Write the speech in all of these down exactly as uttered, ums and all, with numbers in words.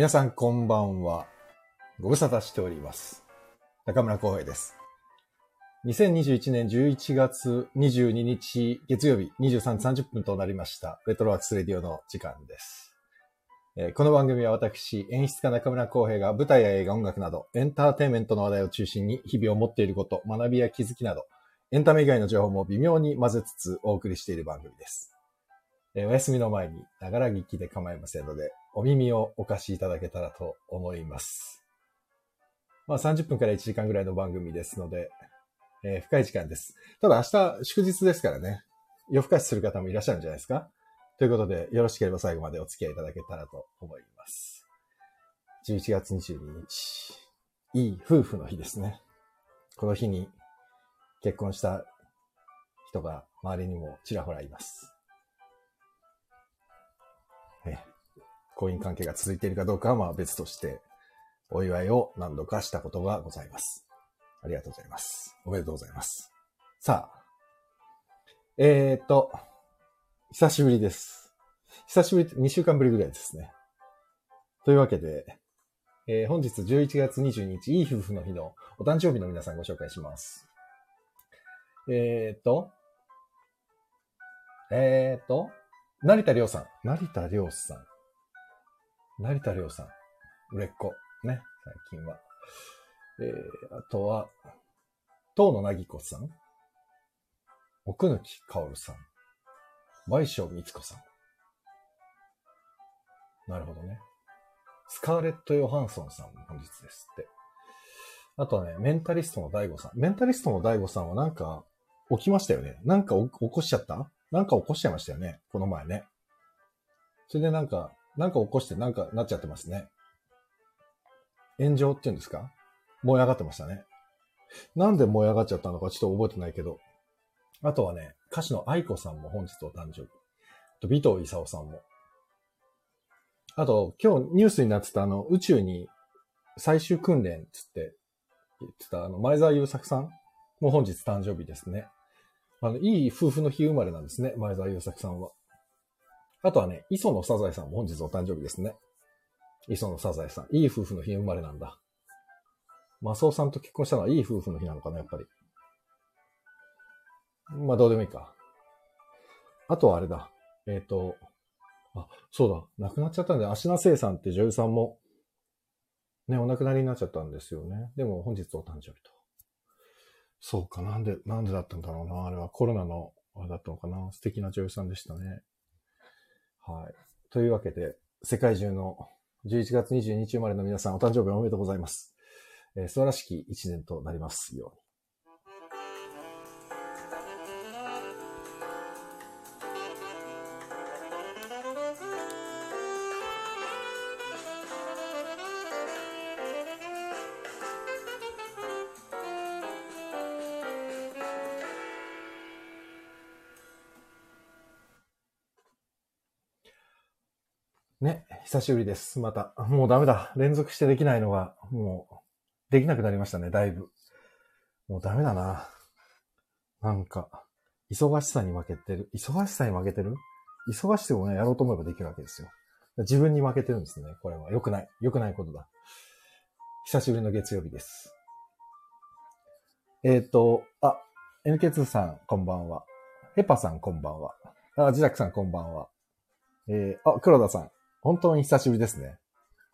皆さんこんばんは。ご無沙汰しております。中村光平です。にせんにじゅういちねんじゅういちがつにじゅうににち月曜日にじゅうさんじさんじゅっぷんとなりました。レトロワークスレディオの時間です。この番組は私、演出家中村光平が舞台や映画、音楽などエンターテインメントの話題を中心に日々を持っていること、学びや気づきなどエンタメ以外の情報も微妙に混ぜつつお送りしている番組です。お休みの前にながら聞きで構いませんので、お耳をお貸しいただけたらと思います。まあさんじゅっぷんからいちじかんぐらいの番組ですので、えー、深い時間です。ただ明日祝日ですからね、夜更かしする方もいらっしゃるんじゃないですか。ということで、よろしければ最後までお付き合いいただけたらと思います。じゅういちがつにじゅうににち、いい夫婦の日ですね。この日に結婚した人が周りにもちらほらいます。婚姻関係が続いているかどうかはまあ別として、お祝いを何度かしたことがございます。ありがとうございます。おめでとうございます。さあ、えーっと、久しぶりです。久しぶり、にしゅうかんぶりぐらいですね。というわけで、えー、本日じゅういちがつにじゅうににち、いい夫婦の日のお誕生日の皆さんご紹介します。えーっと、えーっと、成田亮さん。成田亮さん。成田亮さん。売れっ子。ね。最近は。えー、あとは、遠野なぎこさん。奥貫かおるさん。倍賞美津子さん。なるほどね。スカーレット・ヨハンソンさんも本日ですって。あとはね、メンタリストの大悟さん。メンタリストの大悟さんはなんか、起きましたよね。なんか起こしちゃったなんか起こしちゃいましたよね。この前ね。それでなんか、なんか起こしてなんかなっちゃってますね。炎上っていうんですか？燃え上がってましたね。なんで燃え上がっちゃったのかちょっと覚えてないけど。あとはね、歌手の愛子さんも本日お誕生日。あと、尾藤勲さんも。あと、今日ニュースになってたあの、宇宙に最終訓練つって言ってたあの、前澤友作さんも本日誕生日ですね。あの、いい夫婦の日生まれなんですね、前澤友作さんは。あとはね、磯野サザエさんも本日お誕生日ですね。磯野サザエさん。いい夫婦の日生まれなんだ。マスオさんと結婚したのはいい夫婦の日なのかな、やっぱり。まあ、どうでもいいか。あとはあれだ。えっと、あ、そうだ。亡くなっちゃったんで、芦名聖さんって女優さんも、ね、お亡くなりになっちゃったんですよね。でも本日お誕生日と。そうか、なんで、なんでだったんだろうな。あれはコロナの、あれだったのかな。素敵な女優さんでしたね。はい。というわけで、世界中のじゅういちがつにじゅうににち生まれの皆さん、お誕生日おめでとうございます。えー、素晴らしき一年となりますように。ね、久しぶりです。また、もうダメだ。連続してできないのが、もう、できなくなりましたね、だいぶ。もうダメだな。なんか、忙しさに負けてる。忙しさに負けてる？忙しくもね、やろうと思えばできるわけですよ。自分に負けてるんですね、これは。良くない。良くないことだ。久しぶりの月曜日です。えっと、あ、エヌケーツー さん、こんばんは。ヘパさん、こんばんは。あ、ジラクさん、こんばんは。えー、あ、黒田さん。本当に久しぶりですね。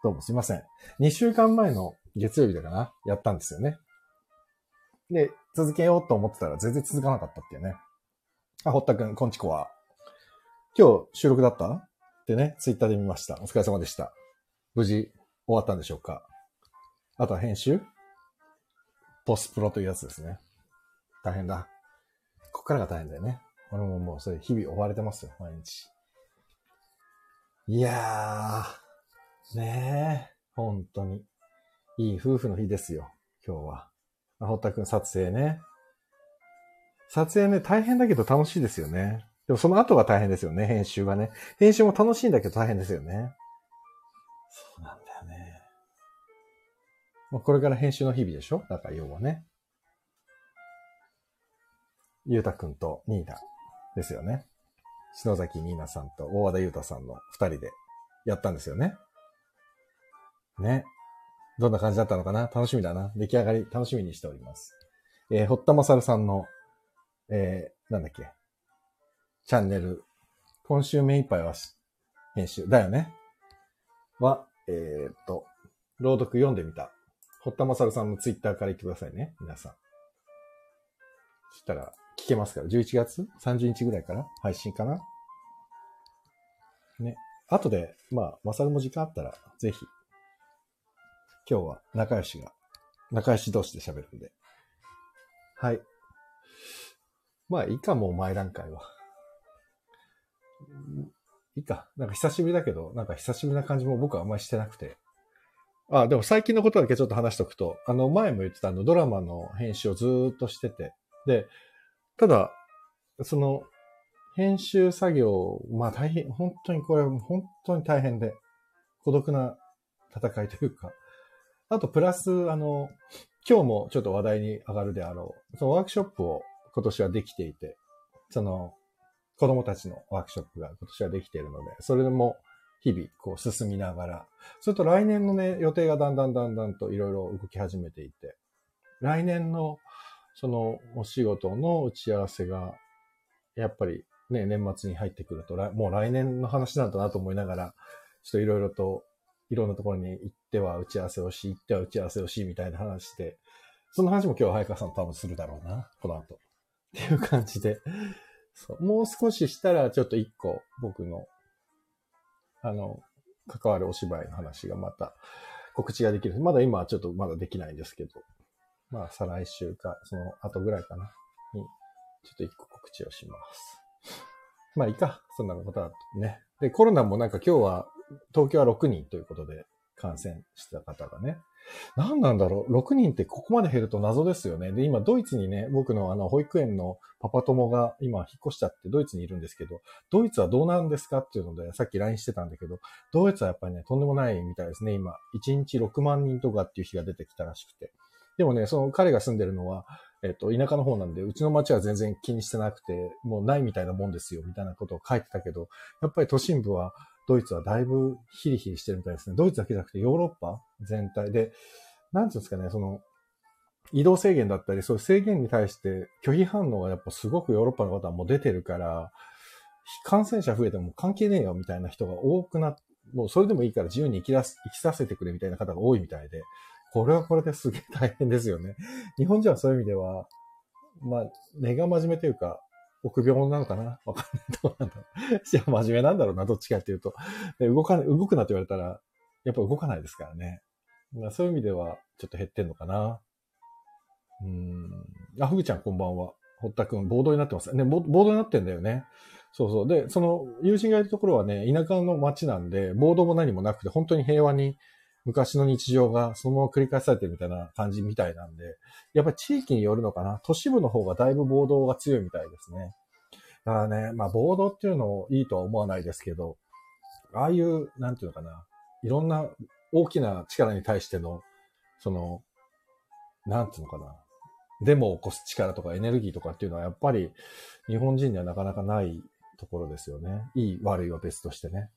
どうもすいません。にしゅうかんまえの月曜日だかな？やったんですよね。で、続けようと思ってたら全然続かなかったっていうね。あ、堀田くん、こんちこは。今日収録だった？ってね、ツイッターで見ました。お疲れ様でした。無事終わったんでしょうか？あとは編集？ポスプロというやつですね。大変だ。こっからが大変だよね。俺ももうそれ日々追われてますよ、毎日。いやー、ねえ、本当に。いい夫婦の日ですよ、今日は。堀田くん、撮影ね。撮影ね、大変だけど楽しいですよね。でもその後が大変ですよね、編集がね。編集も楽しいんだけど大変ですよね。そうなんだよね。まあ、これから編集の日々でしょ？だから要はね。ゆうたくんとニーナですよね。篠崎ニーナさんと大和田優太さんの二人でやったんですよね。ね。どんな感じだったのかな、楽しみだな。出来上がり楽しみにしております。えー、堀田勝さんの、えー、なんだっけ、チャンネル。今週目いっぱいは編集だよね。は、えー、っと、朗読読んでみた。堀田勝さんのツイッターから言ってくださいね、皆さん。そしたら、聞けますから。じゅういちがつさんじゅうにちぐらいから配信かな。ね。あとで、まあ、マサルも時間あったら、ぜひ。今日は仲良しが、仲良し同士で喋るんで。はい。まあ、いいか、もう前段階は。いいか。なんか久しぶりだけど、なんか久しぶりな感じも僕はあんまりしてなくて。あ、でも最近のことだけちょっと話しとくと、あの、前も言ってたあの、ドラマの編集をずーっとしてて。で、ただ、その、編集作業、まあ大変、本当にこれ、本当に大変で、孤独な戦いというか、あとプラス、あの、今日もちょっと話題に上がるであろう、そのワークショップを今年はできていて、その、子供たちのワークショップが今年はできているので、それも日々こう進みながら、それと来年のね、予定がだんだんだんだんといろいろ動き始めていて、来年の、そのお仕事の打ち合わせが、やっぱりね、年末に入ってくると、もう来年の話なんだなと思いながら、ちょっといろいろと、いろんなところに行っては打ち合わせをし、行っては打ち合わせをし、みたいな話で、その話も今日、早川さん多分するだろうな、この後。っていう感じで、そう、もう少ししたら、ちょっと一個、僕の、あの、関わるお芝居の話がまた、告知ができる。まだ今はちょっとまだできないんですけど、まあ、再来週か、その後ぐらいかな、に、ちょっと一個告知をします。まあいいか。そんなことだとね。で、コロナもなんか今日は、東京はろくにんということで、感染した方がね。何なんだろう。ろくにんってここまで減ると謎ですよね。で、今ドイツにね、僕のあの、保育園のパパ友が今引っ越しちゃってドイツにいるんですけど、ドイツはどうなんですかっていうので、さっき ライン してたんだけど、ドイツはやっぱりね、とんでもないみたいですね。今、いちにちろくまんにんとかっていう日が出てきたらしくて。でもね、その彼が住んでるのは、えっと、田舎の方なんで、うちの町は全然気にしてなくて、もうないみたいなもんですよ、みたいなことを書いてたけど、やっぱり都心部は、ドイツはだいぶヒリヒリしてるみたいですね。ドイツだけじゃなくてヨーロッパ全体で、なんていうんですかね、その、移動制限だったり、そういう制限に対して拒否反応がやっぱすごくヨーロッパの方はもう出てるから、感染者増えても関係ねえよ、みたいな人が多くなって、もうそれでもいいから自由に生き出す、生きさせてくれみたいな方が多いみたいで、これはこれですげえ大変ですよね。日本人はそういう意味では、まあ、根が真面目というか、臆病なのかなわかんない。どうなんだろう。じゃあ真面目なんだろうな、どっちかっていうと。で、動かない、動くなって言われたら、やっぱ動かないですからね。まあ、そういう意味では、ちょっと減ってんのかな。うーん。あ、ふぐちゃんこんばんは。堀田くん、暴動になってます。ね、暴動になってんだよね。そうそう。で、その、友人がいるところはね、田舎の町なんで、暴動も何もなくて、本当に平和に、昔の日常がそのまま繰り返されてるみたいな感じみたいなんで、やっぱり地域によるのかな。都市部の方がだいぶ暴動が強いみたいですね。だからね、まあ暴動っていうのをいいとは思わないですけど、ああいう、なんていうのかな。いろんな大きな力に対しての、その、なんていうのかな。デモを起こす力とかエネルギーとかっていうのはやっぱり日本人にはなかなかないところですよね。いい悪いは別としてね。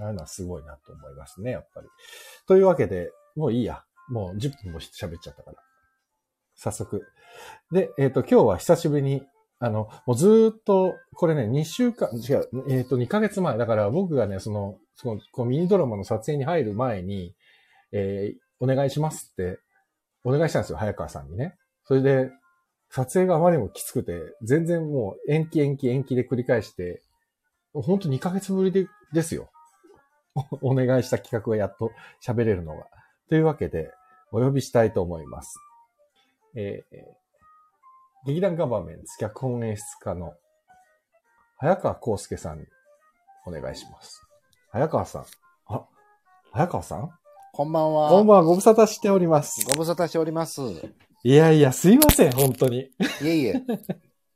ああいうのはすごいなと思いますね、やっぱり。というわけで、もういいや。もうじゅっぷんも喋っちゃったから。早速。で、えっと、今日は久しぶりに、あの、もうずーっと、これね、にしゅうかん、違う、えっと、にかげつまえ。だから僕がね、その、その、こうミニドラマの撮影に入る前に、えー、お願いしますって、お願いしたんですよ、早川さんにね。それで、撮影があまりにもきつくて、全然もう延期延期延期で繰り返して、ほんとにかげつぶりで、ですよ。お願いした企画がやっと喋れるのが。というわけで、お呼びしたいと思います。えー、劇団ガバメンツ脚本演出家の早川康介さんにお願いします。早川さん。あ、早川さん？こんばんは。こんばんは。ご無沙汰しております。ご無沙汰しております。いやいや、すいません、本当に。いえいえ。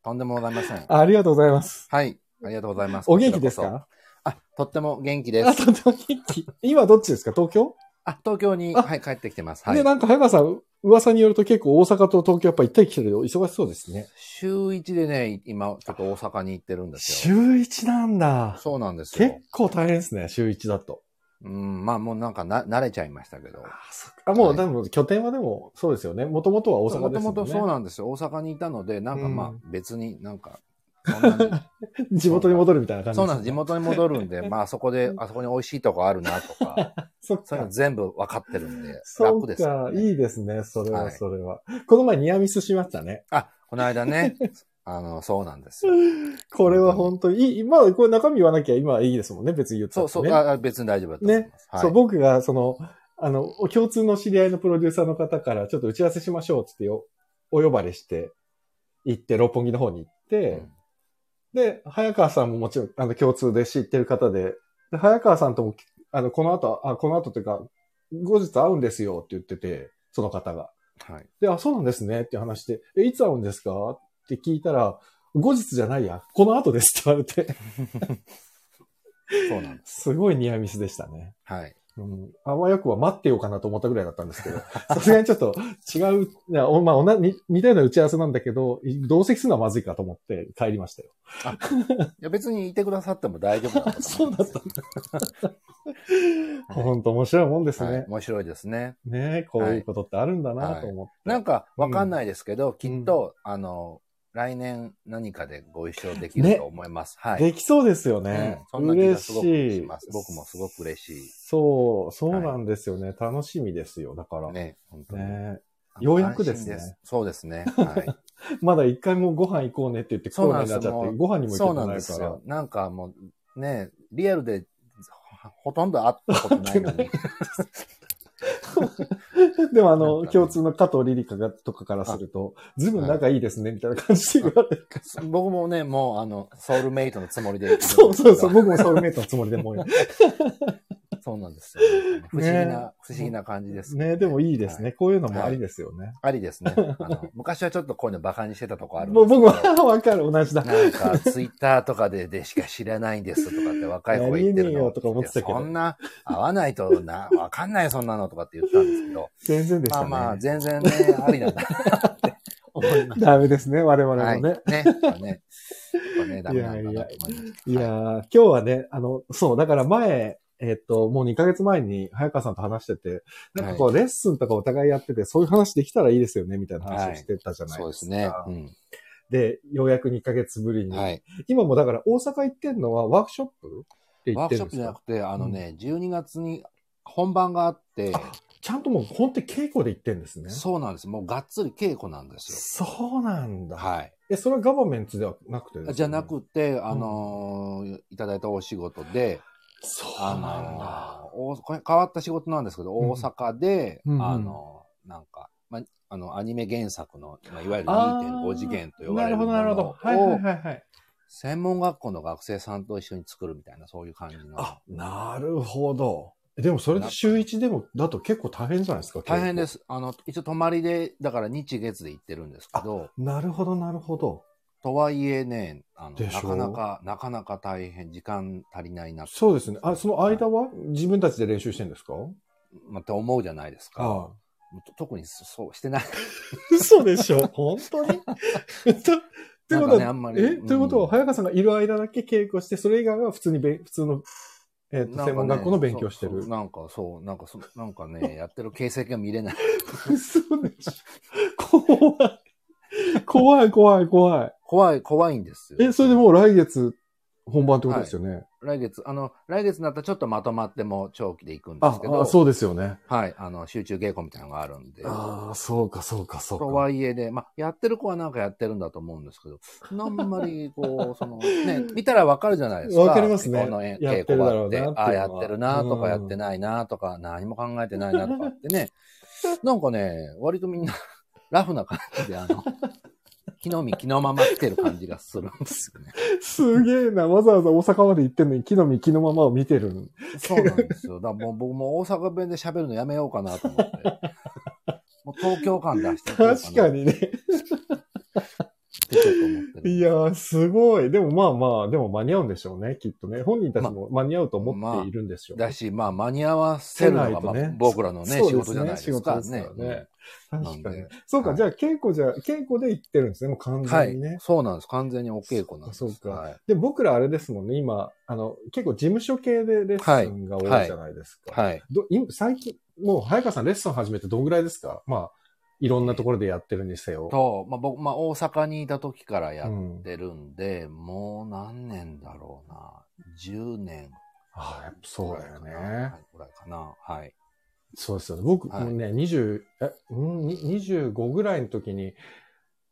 とんでもございません。ありがとうございます。はい。ありがとうございます。お元気ですか？あ、とっても元気です。あ、とっても元気。今どっちですか？東京？あ、東京に、はい、帰ってきてます。はい。で、なんか、早川さん、噂によると結構大阪と東京やっぱ行ったり来てるよ。忙しそうですね。週一でね、今、ちょっと大阪に行ってるんですよ。週一なんだ。そうなんですよ。結構大変ですね、週一だと。うん、まあもうなんかな慣れちゃいましたけど。あ、もう多分、はい、拠点はでもそうですよね。もともとは大阪ですよね。もともとそうなんですよ。大阪にいたので、なんかまあ別になんか、そんなに地元に戻るみたいな感じです、ね。そうなんです。地元に戻るんで、まあそこで、あそこに美味しいとこあるなとか、そ, かそういうの全部分かってるんで、楽です、ね。そうか、いいですね。それはそれは。はい、この前ニアミスしましたね。あ、この間ね。あの、そうなんですよ。これは本当に、今、まあ、これ中身言わなきゃ今はいいですもんね、別に言ったら、ね。そうそう、あ、別に大丈夫だと思います。ね、はい。そう、僕が、その、あの、共通の知り合いのプロデューサーの方から、ちょっと打ち合わせしましょうってお、お呼ばれして、行って、六本木の方に行って、うん、で、早川さんももちろん、あの、共通で知ってる方で、で早川さんとも、あの、この後、あ、この後というか、後日会うんですよって言ってて、その方が。はい。で、あ、そうなんですねって話して、え、いつ会うんですかって聞いたら、後日じゃないや、この後ですって言われてそうなんです。すごいニアミスでしたね。はい。うん、あわよくは待ってようかなと思ったぐらいだったんですけど、さすがにちょっと違う、いやまあ、似たような打ち合わせなんだけど、同席するのはまずいかと思って帰りましたよ。あいや別にいてくださっても大丈夫だった。そうだったんだ。本当面白いもんですね、はいはい。面白いですね。ね、こういうことってあるんだなと思って。はいはい、なんかわかんないですけど、うん、きっと、あの、来年何かでご一緒できると思います。ね、はい。できそうですよね。うん、そんな気がすごくします。僕もすごく嬉しい。そう、そうなんですよね。はい、楽しみですよ。だから。ね、本当に。ね、ようやくですね。そうですね。はい。まだ一回もご飯行こうねって言ってコロナになっちゃって、ご飯にも行けてないから。そうなんですよ。なんかもう、ね、リアルでほとんど会ったことないのに。でもあの、ね、共通の加藤リリカがとかからすると、ずいぶん仲いいですね、はい、みたいな感じで言われるから。僕もね、もうあの、ソウルメイトのつもりで。そうそうそう、僕もソウルメイトのつもりでもう。そうなんですよ、ね。不思議な、ね、不思議な感じですね。ね、でもいいですね、はい。こういうのもありですよね。はい、ありですね。あの昔はちょっとこういうのバカにしてたとこあるんですけど。もう僕もわかる、同じだ。なんか、ツイッターとかででしか知らないんですとかって若い子が言ってるのを聞いて、そんな、合わないとな、わかんないそんなのとかって言ったんですけど。全然でしたね。まあまあ、全然ね、ありなんだなって思います。ダメですね、我々もね。はい、ね。ねねダメなんだなと思います。いやいや、はい、いや今日はね、あの、そう、だから前、えっと、もうにかげつまえに早川さんと話してて、なんかこうレッスンとかお互いやってて、そういう話できたらいいですよね、みたいな話をしてたじゃないですか。はい、そうですね、うん。で、ようやくにかげつぶりに、はい。今もだから大阪行ってんのはワークショップって言ってるんですか？ワークショップじゃなくて、あのね、うん、じゅうにがつに本番があって、あ、ちゃんともう本当に稽古で行ってるんですね。そうなんです。もうがっつり稽古なんですよ。そうなんだ。はい。え、それはガバメンツではなくてですね。じゃなくて、あのーうん、いただいたお仕事で、そうなんだ。あのー、変わった仕事なんですけど、うん、大阪で、うん、あの、なんか、ま、あの、アニメ原作の、いわゆる にてんご 次元と呼ばれるものを、なるほど、なるほど。はいはいはいはい。専門学校の学生さんと一緒に作るみたいな、そういう感じの。あ、なるほど。でもそれで週いちでも、だと結構大変じゃないですか。大変です。あの、一応泊まりで、だから日月で行ってるんですけど。なるほどなるほど。とはいえね、あの、なかなか、なかなか大変、時間足りないなって。そうですね。あ、その間は自分たちで練習してるんですか？また思うじゃないですか。ああ、特にそうしてない。嘘でしょ？本当に？ということは、ね、あんまりえ、うん、ということは、早川さんがいる間だけ稽古して、それ以外は普通に、普通の、えっと、専門学校の勉強してる。なんかそう、なんかそう、なんかね、やってる形跡が見れない。嘘でしょ？怖い。怖い怖い怖い。怖い、怖いんですよ。え、それでもう来月本番ってことですよね。はい、来月、あの、来月になったらちょっとまとまっても長期で行くんですけど。ああ、そうですよね。はい、あの、集中稽古みたいなのがあるんで。ああ、そうかそうかそうか。とはいえで、ま、やってる子はなんかやってるんだと思うんですけど、あんまりこう、その、ね、見たらわかるじゃないですか。わかりますね。この稽古場って、ああ、やってるなとかやってないなとか、何も考えてないなとかってね。なんかね、割とみんな、ラフな感じで、あの、気の身気のまま来てる感じがするんですよね。すげえな。わざわざ大阪まで行ってんのに気の身気のままを見てる。そうなんですよ。だからもう僕も大阪弁で喋るのやめようかなと思って。もう東京感出してる。確かにね。していこうと思ってる。いやー、すごい。でもまあまあ、でも間に合うんでしょうね、きっとね。本人たちも間に合うと思っているんでしょう、まあまあ、だし、まあ間に合わせるのが、まあね、僕らのね、仕事じゃないですか。そうですね、仕事ですからね。うん、確かに。そうか、はい、じゃあ稽古じゃ、稽古で行ってるんですね、もう完全にね。はい、そうなんです。完全にお稽古なんです。そうか。はい、で、僕らあれですもんね、今、あの、結構事務所系でレッスンが多いじゃないですか。はい。はい、ど最近、もう早川さんレッスン始めてどんぐらいですか？まあ、いろんなところでやってるにせよ。と、まあ僕、まあ大阪にいた時からやってるんで、うん、もう何年だろうな。じゅうねん。ああ、やっぱそうだよね。ぐらいかな。はい。そうですよね。僕もね、はい、20、え、うん、にじゅうごぐらいの時に、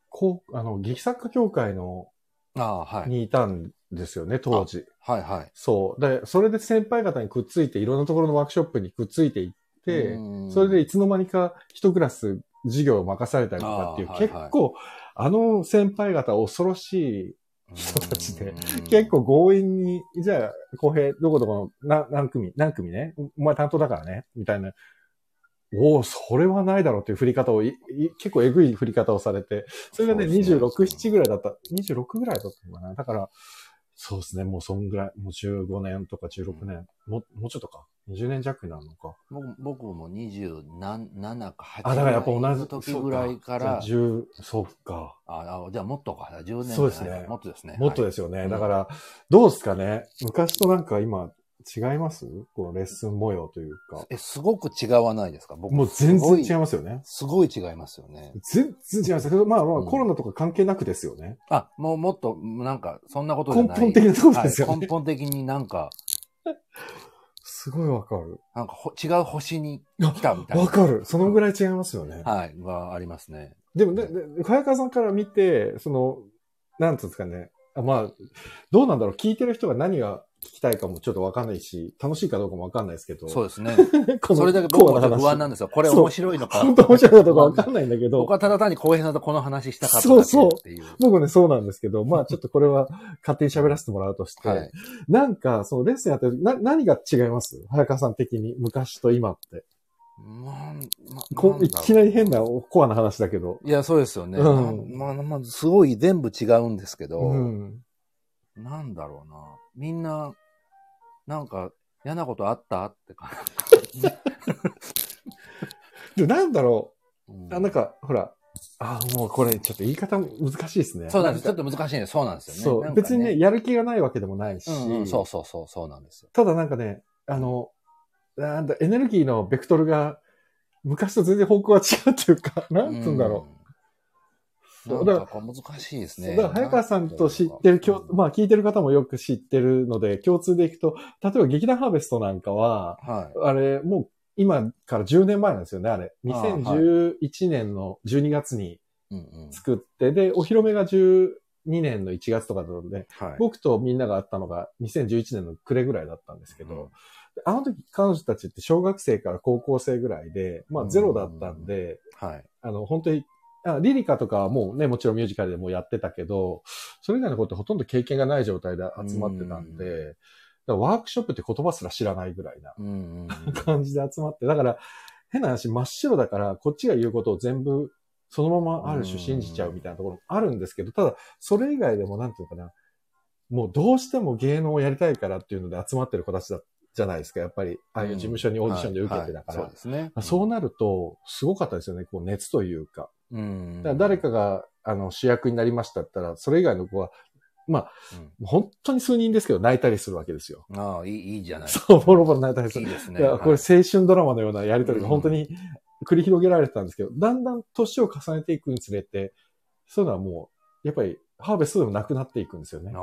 こう、あの、劇作家協会の、あはい、にいたんですよね、当時。はいはい。そう。で、それで先輩方にくっついて、いろんなところのワークショップにくっついていって、それでいつの間にか一クラス、授業を任されたりとかっていう、結構、はいはい、あの先輩方恐ろしい人たちで、結構強引に、じゃあ、公平、どこどこのな何組、何組ね、お前担当だからね、みたいな、おお、それはないだろうっていう振り方を、いい結構えぐい振り方をされて、それがね、ねにじゅうろく、ななぐらいだった、にじゅうろくぐらいだったのかな。だから、そうですね、もうそんぐらい、もうじゅうごねんとかじゅうろくねん、うん、も, もうちょっとか。にじゅうねん弱になるのか。僕もにじゅうななかはちぐらい。あ、だからやっぱ同じ時ぐらいから。じゅう、そうか。ああ、じゃあもっとか。じゅうねんぐらい。そうですね。もっとですね。もっとですよね。はい、だから、どうですかね。昔となんか今、違います？このレッスン模様というか。え、すごく違わないですか？僕もう全然違いますよね。すごい違いますよね。全然違いますけど、まあまあ、うん、コロナとか関係なくですよね。あ、もうもっと、なんか、そんなことじゃない。根本的なところですよね、はい。根本的になんか。すごいわかる。なんかほ違う星に来たみたいな。わかる。そのぐらい違いますよね。はい。はありますね。でもね、早川さんから見て、その、なんつうんですかね。まあ、どうなんだろう。聞いてる人が何が聞きたいかもちょっとわかんないし、楽しいかどうかもわかんないですけど。そうですね。それだけ僕は不安なんですよ。これ面白いのか。本当面白いのかわかんないんだけど。僕はただ単に公平さんとこの話したかっただけっていう。そうそう。僕ね、そうなんですけど、まあちょっとこれは勝手に喋らせてもらうとして、はい、なんか、そのレッスンやってる、な、何が違います？早川さん的に昔と今って。なんま、こいきなり変なコアな話だけど。いや、そうですよね。うん、まあ、まあ、すごい全部違うんですけど、うん、なんだろうな。みんな、なんか、嫌なことあったって感じ。でもなんだろう、うん、あ。なんか、ほら、あもうこれ、ちょっと言い方難しいですね。そうなんです。ちょっと難しいね。そうなんですよね。そう。ね、別にね、やる気がないわけでもないし。うんうん、そうそうそう、そうなんですよ。ただなんかね、あの、なんだエネルギーのベクトルが昔と全然方向は違うというか、なんつうんだろう。うん、なんか難しいですね。だから早川さんと知ってる、まあ聞いてる方もよく知ってるので、共通でいくと、例えば劇団ハーベストなんかは、はい、あれ、もう今からじゅうねんまえなんですよね、あれ。にせんじゅういちねんのじゅうにがつに作って、はい、で、お披露目がじゅうにねんのいちがつとかなので、はい、僕とみんなが会ったのがにせんじゅういちねんの暮れぐらいだったんですけど、うんあの時彼女たちって小学生から高校生ぐらいで、まあゼロだったんで、うんはい、あの本当にあ、リリカとかはもうね、もちろんミュージカルでもやってたけど、それ以外のことほとんど経験がない状態で集まってたんで、うん、だからワークショップって言葉すら知らないぐらいな感じで集まって、だから変な話真っ白だからこっちが言うことを全部そのままある種信じちゃうみたいなところもあるんですけど、ただそれ以外でもなんていうかな、もうどうしても芸能をやりたいからっていうので集まってる子たちだった。じゃないですか。やっぱり、ああいう事務所にオーディションで受けてだから。うんはいはい、そうですね。うん、そうなると、すごかったですよね。こう、熱というか。うん、だから誰かが、あの、主役になりましたったら、それ以外の子は、まあ、うん、本当に数人ですけど、泣いたりするわけですよ。ああ、いい、いいじゃないですか。そう、ボロボロ泣いたりする。いいですね。いや、これ青春ドラマのようなやりとりが本当に繰り広げられてたんですけど、うん、だんだん年を重ねていくにつれて、そういうのはもう、やっぱり、ハーベストでもなくなっていくんですよね。あ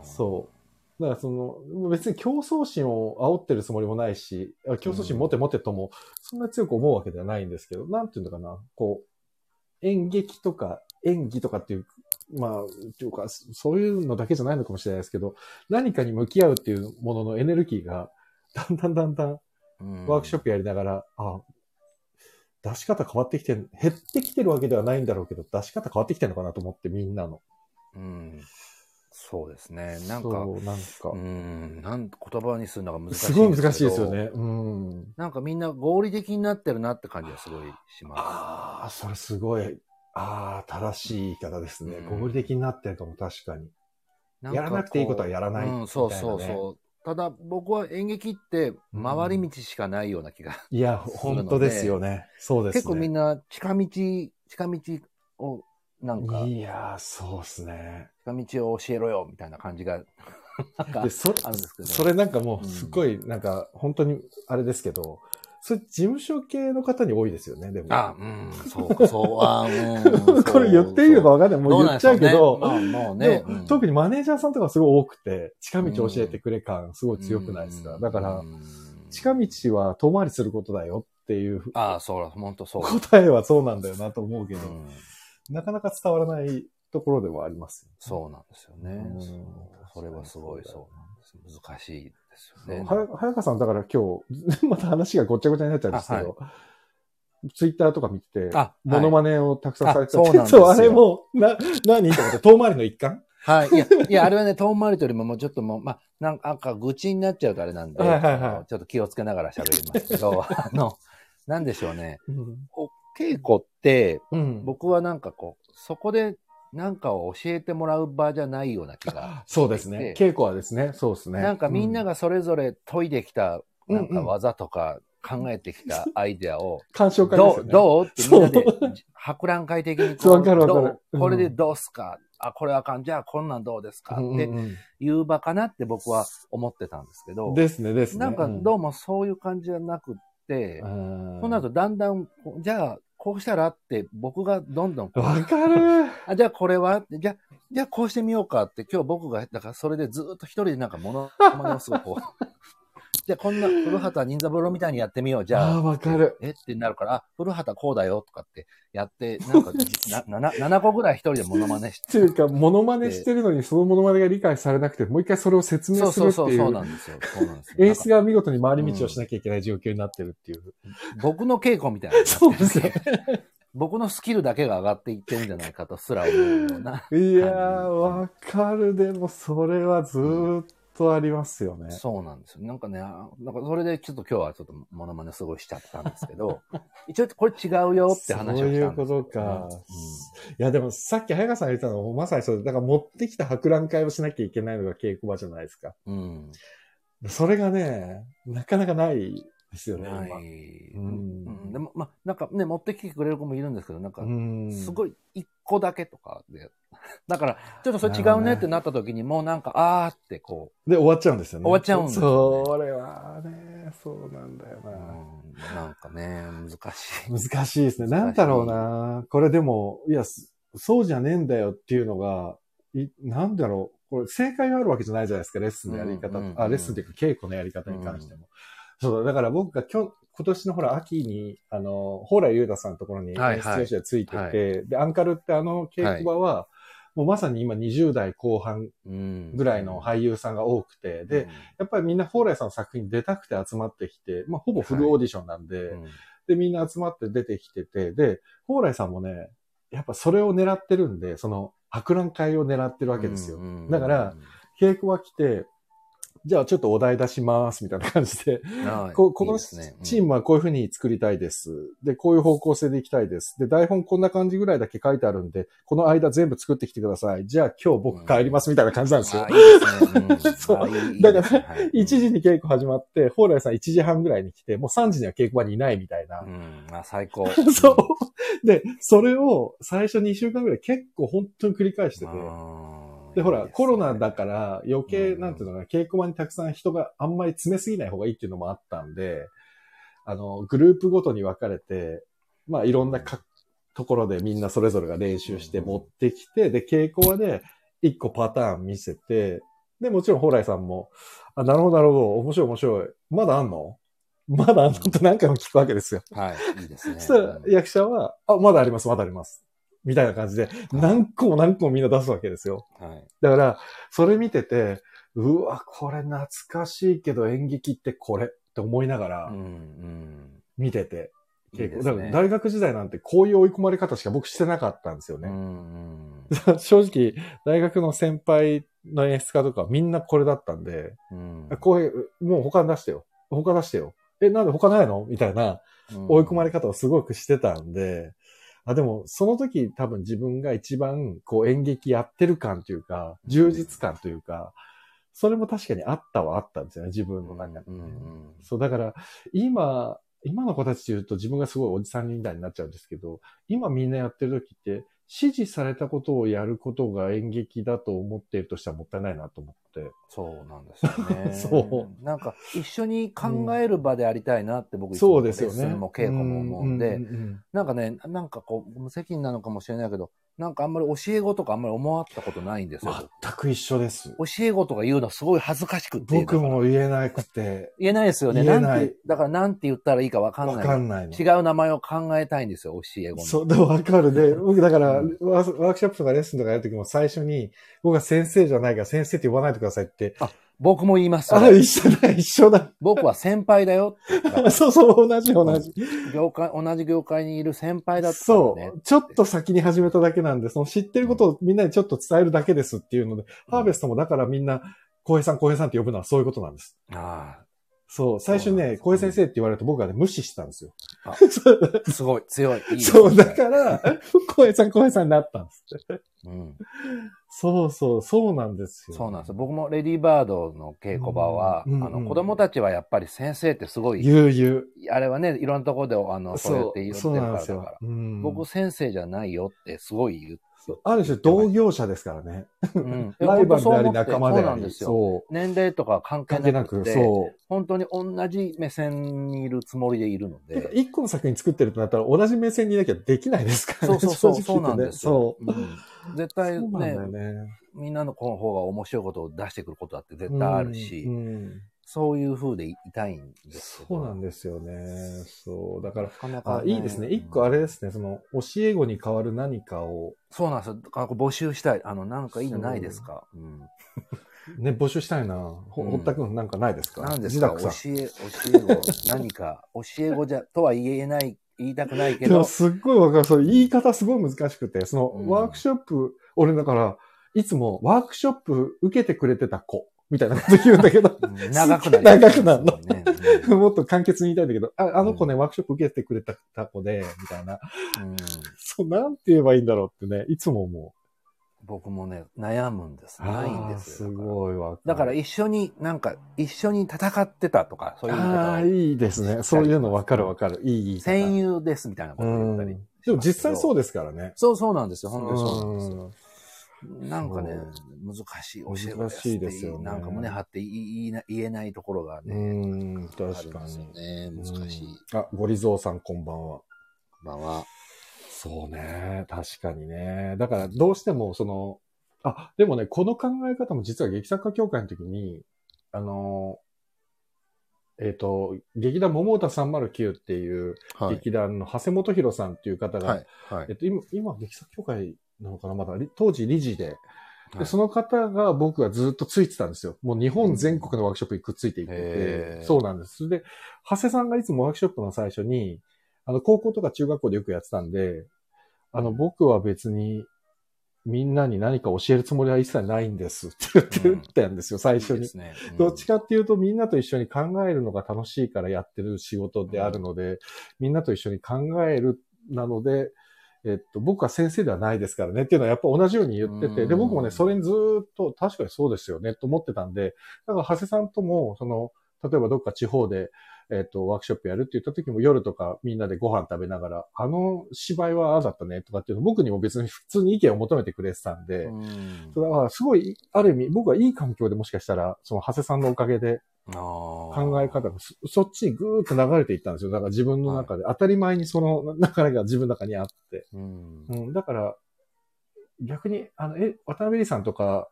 あ。そう。だからその、別に競争心を煽ってるつもりもないし、競争心持て持てとも、そんな強く思うわけではないんですけど、うん、なんていうのかな、こう、演劇とか演技とかっていう、まあ、というか、そういうのだけじゃないのかもしれないですけど、何かに向き合うっていうもののエネルギーが、だんだんだんだん、ワークショップやりながら、うん、あ、出し方変わってきて、減ってきてるわけではないんだろうけど、出し方変わってきてるのかなと思って、みんなの。うんそうですね。なんか、なんかうんなん言葉にするのが難しいですけど。すごい難しいですよね。うん。なんかみんな合理的になってるなって感じがすごいします。ああ、それすごいああ、正しい言い方ですね。合理的になってるとも確かに。やらなくていいことはやらないみたいな、ね。うん、そうそうそう。ただ僕は演劇って回り道しかないような気がするので、うん、いや本当ですよね。そうですね。結構みんな近道近道をなんかいやそうですね。近道を教えろよみたいな感じがなんかあるんですけど、それなんかもうすごいなんか本当にあれですけど、うん、それ事務所系の方に多いですよね。でもあうんそうそうあうんこれ言っていいのかわかんない。もう言っちゃうけど、どうなんですかね。まあ、もうね、うん、特にマネージャーさんとかすごい多くて近道を教えてくれ感すごい強くないですか。うん、だから、うん、近道は遠回りすることだよっていうあそう本当そう答えはそうなんだよなと思うけど、うん、なかなか伝わらないところではあります、ね。そうなんですよね。うん、それはすごいそうなんです。難しいですよね。は早川さんだから今日また話がごちゃごちゃになっちゃうんですけど、はい、ツイッターとか見てモノマネをたくさんされてた、はい、あ, そうあれもな何ってこと遠回りの一環はいいやいやあれはね遠回りというよりももうちょっともうまあなんか愚痴になっちゃうとあれなんで、はいはいはい、ちょっと気をつけながら喋りますけどあのなんでしょうね、うん、お稽古って、うん、僕はなんかこうそこでなんかを教えてもらう場じゃないような気が。そうですね。稽古はですね。そうですね。なんかみんながそれぞれ研いできた、なんか技とか考えてきたアイデアを。鑑賞会ですよね。どう?ってみんなで博覧会的にこう。わかるわかる。これでどうすか?あ、これあかん。じゃあこんなんどうですか?っていう場かなって僕は思ってたんですけど。ですねですね。なんかどうもそういう感じじゃなくって、そうなるとだんだん、じゃあ、こうしたらって僕がどんどんわかるあじゃあこれはじゃあじゃあこうしてみようかって今日僕がだからそれでずっと一人でなんか物をすごくじゃあこんな古畑任三郎みたいにやってみようじゃあわかるえってなるからあ古畑こうだよとかってやってなんかな なな, ななこぐらい一人でモノマネしてというかモノマネしてるのにそのモノマネが理解されなくてもう一回それを説明するっていうそうなんですよ演出が見事に回り道をしなきゃいけない状況になってるっていう、うん、僕の稽古みたいなそうですね僕のスキルだけが上がっていってるんじゃないかとすら思うようないやわかるでもそれはずーっと、うんとありますよね。そうなんですよ。なんかね、なんかそれでちょっと今日はちょっとモノマネすごいしちゃったんですけど、一応これ違うよって話をしたんですけど、ね。そういうことか。うん、いやでもさっき早川さんが言ったのもまさにそうだから持ってきた博覧会をしなきゃいけないのが稽古場じゃないですか。うん。それがね、なかなかないですよね。ない。うんうん、でもまあなんかね持ってきてくれる子もいるんですけど、なんかすごい一個だけとかで。だから、ちょっとそれ違うねってなった時に、もうなんか、あーってこう。で、終わっちゃうんですよね。終わっちゃうんですよ、ね。それはね、そうなんだよな。なんかね、難しい。難しいですね。なんだろうな。これでも、いや、そうじゃねえんだよっていうのが、いなんだろう。これ、正解があるわけじゃないじゃないですか。レッスンのやり方、うんうんうん、あ、レッスンっていうか、稽古のやり方に関しても。うん、そうだ、だから僕が今日、今年のほら、秋に、あの、蓬莱雄太さんのところに演出教師がついてて、はいはい、で、アンカルってあの稽古場は、はいもうまさに今にじゅう代後半ぐらいの俳優さんが多くて、うん、で、やっぱりみんな蓬莱さんの作品出たくて集まってきて、まあほぼフルオーディションなんで、はいうん、で、みんな集まって出てきてて、で、蓬莱さんもね、やっぱそれを狙ってるんで、その博覧会を狙ってるわけですよ。うん、だから、稽古は来て、じゃあちょっとお題出しますみたいな感じで、こ, このチームはこういうふうに作りたいです。で、こういう方向性でいきたいです。で、台本こんな感じぐらいだけ書いてあるんで、この間全部作ってきてください。じゃあ今日僕帰りますみたいな感じなんですよ。そう。だから、はい、いちじに稽古始まって、蓬莱さんいちじはんぐらいに来て、もうさんじには稽古場にいないみたいな。うん、あ、最高。そう。で、それを最初にしゅうかんぐらい結構本当に繰り返してて、で、ほら、コロナだから余計、なんていうのかな、稽古場にたくさん人があんまり詰めすぎない方がいいっていうのもあったんで、あの、グループごとに分かれて、まあ、いろんなかところでみんなそれぞれが練習して持ってきて、で、稽古場で一個パターン見せて、で、もちろん、蓬莱さんも、あ、なるほど、なるほど、面白い、面白い。まだあんの?まだあんのって何回も聞くわけですよ。はい、いいですね。そしたら、役者は、あ、まだあります、まだあります。みたいな感じで、何個も何個もみんな出すわけですよ。はい、だから、それ見てて、うわ、これ懐かしいけど演劇ってこれって思いながら、見てて、うんうん、結構いいですね。だから大学時代なんてこういう追い込まれ方しか僕してなかったんですよね。うんうん、正直、大学の先輩の演出家とかみんなこれだったんで、うん、こういう、もう他出してよ。他出してよ。え、なんで他ないのみたいな追い込まれ方をすごくしてたんで、あ、でもその時多分自分が一番こう演劇やってる感というか、充実感というか、それも確かにあったはあったんですよね、自分の中で、うんうん。そう、だから今、今の子たちで言うと自分がすごいおじさんみたいになっちゃうんですけど、今みんなやってる時って、指示されたことをやることが演劇だと思っているとしたらもったいないなと思って。そうなんですよね。そう。なんか一緒に考える場でありたいなって僕いつもレッスンも稽古も思うんで、なんかね、なんかこう無責任なのかもしれないけど、なんかあんまり教え子とかあんまり思わったことないんですよ。全く一緒です。教え子とか言うのはすごい恥ずかしくて。僕も言えなくて。言えないですよね。言えない。なんてだからなんて言ったらいいかわかんない。わかんない。違う名前を考えたいんですよ、教え子の。そう、でもわかるね。僕だから、うん、ワークショップとかレッスンとかやるときも最初に、僕は先生じゃないから先生って呼ばないでくださいって。あ、僕も言います。あ、一緒だ、一緒だ。僕は先輩だよって。そうそう、同じ同じ。業界、同じ業界にいる先輩だった、ね。そう。ちょっと先に始めただけなんで、その知ってることをみんなにちょっと伝えるだけですっていうので、うん、ハーベストもだからみんな、浩平さん、浩平さんって呼ぶのはそういうことなんです。ああ。そう、最初ね、小江先生って言われると僕はね、無視してたんですよ。あすごい、強い。いいそう、だから、小江さん、小江さんになったんです。うん、そうそう、そうなんですよ。そうなんですよ。僕もレディーバードの稽古場は、うんうん、あの、子供たちはやっぱり先生ってすごい、言う言う。あれはね、いろんなところで、あの、そうやって言ってるからだから、うん、僕先生じゃないよってすごい言って。ある種同業者ですからね。うん、ライバルであり仲間であり。そうなんですよ。年齢とか関係なくて、そう本当に同じ目線にいるつもりでいるので。一個の作品作ってるとなったら同じ目線にいなきゃできないですからね。そうそうそう、そうなんですよ。そう、うん、絶対ね、みんなの子の方が面白いことを出してくることだって絶対あるし。うんうん、そういう風でいたいんですけど。そうなんですよね。そう。だから、なかなかね、あ、いいですね。一個あれですね。その、教え子に代わる何かを。そうなんですよ。募集したい。あの、なんかいいのないですか？うん。ね、募集したいな。堀田くん、なんかないですか？何ですか？教え、教え子、何か、教え子じゃ、とは言えない、言いたくないけど。でもすっごいわかる。それ言い方すごい難しくて、その、うん、ワークショップ、俺だから、いつもワークショップ受けてくれてた子。みたいなこと言うんだけど。長くなる。長くなるの。ねね、もっと簡潔に言いたいんだけど、あ、あの子ね、うん、ワークショップ受けてくれた子で、みたいな。うん、そう、なんて言えばいいんだろうってね、いつも思う。僕もね、悩むんです。ないんですよ。すごいわ。だから一緒に、なんか、一緒に戦ってたとか、そういうの。ああ、いいですね。そういうのわかるわかる。いい。戦友です、みたいなこと言ったり。でも実際そうですからね。そうそうなんですよ。本当にそうなんですよ。なんかね、難しい。教え子っていいですよ、ね。なんか胸張って言えないところがね。うん、確かに。ね、難しい。あ、ゴリゾウさんこんばんは。こんばんは。そうね、確かにね。だからどうしてもその、あ、でもね、この考え方も実は劇作家協会の時に、あの、えっと、劇団桃太さんまるきゅうっていう劇団の長谷本博さんっていう方が、はいはい、えっと、今、今劇作協会、なのかな、まだ当時理事 で,、はい、でその方が僕はずっとついてたんですよ。もう日本全国のワークショップにくっついていって、うん、そうなんです。それで長谷さんがいつもワークショップの最初にあの高校とか中学校でよくやってたんで、あの僕は別にみんなに何か教えるつもりは一切ないんですって言ってるってんですよ、うん、最初に。いいですね、うん、どっちかっていうとみんなと一緒に考えるのが楽しいからやってる仕事であるので、うん、みんなと一緒に考えるなので。えっと、僕は先生ではないですからねっていうのはやっぱ同じように言ってて、で、僕もね、それにずっと確かにそうですよねと思ってたんで、だから、長谷さんとも、その、例えばどっか地方で、えっと、ワークショップやるって言った時も夜とかみんなでご飯食べながら、あの芝居はああだったねとかっていうの、僕にも別に普通に意見を求めてくれてたんで、だから、すごい、ある意味、僕はいい環境でもしかしたら、その長谷さんのおかげで、考え方が そ, そっちにぐーっと流れていったんですよ。だから自分の中で、はい、当たり前にその流れが自分の中にあって。うんうん、だから、逆に、あの、え、渡辺理さんとか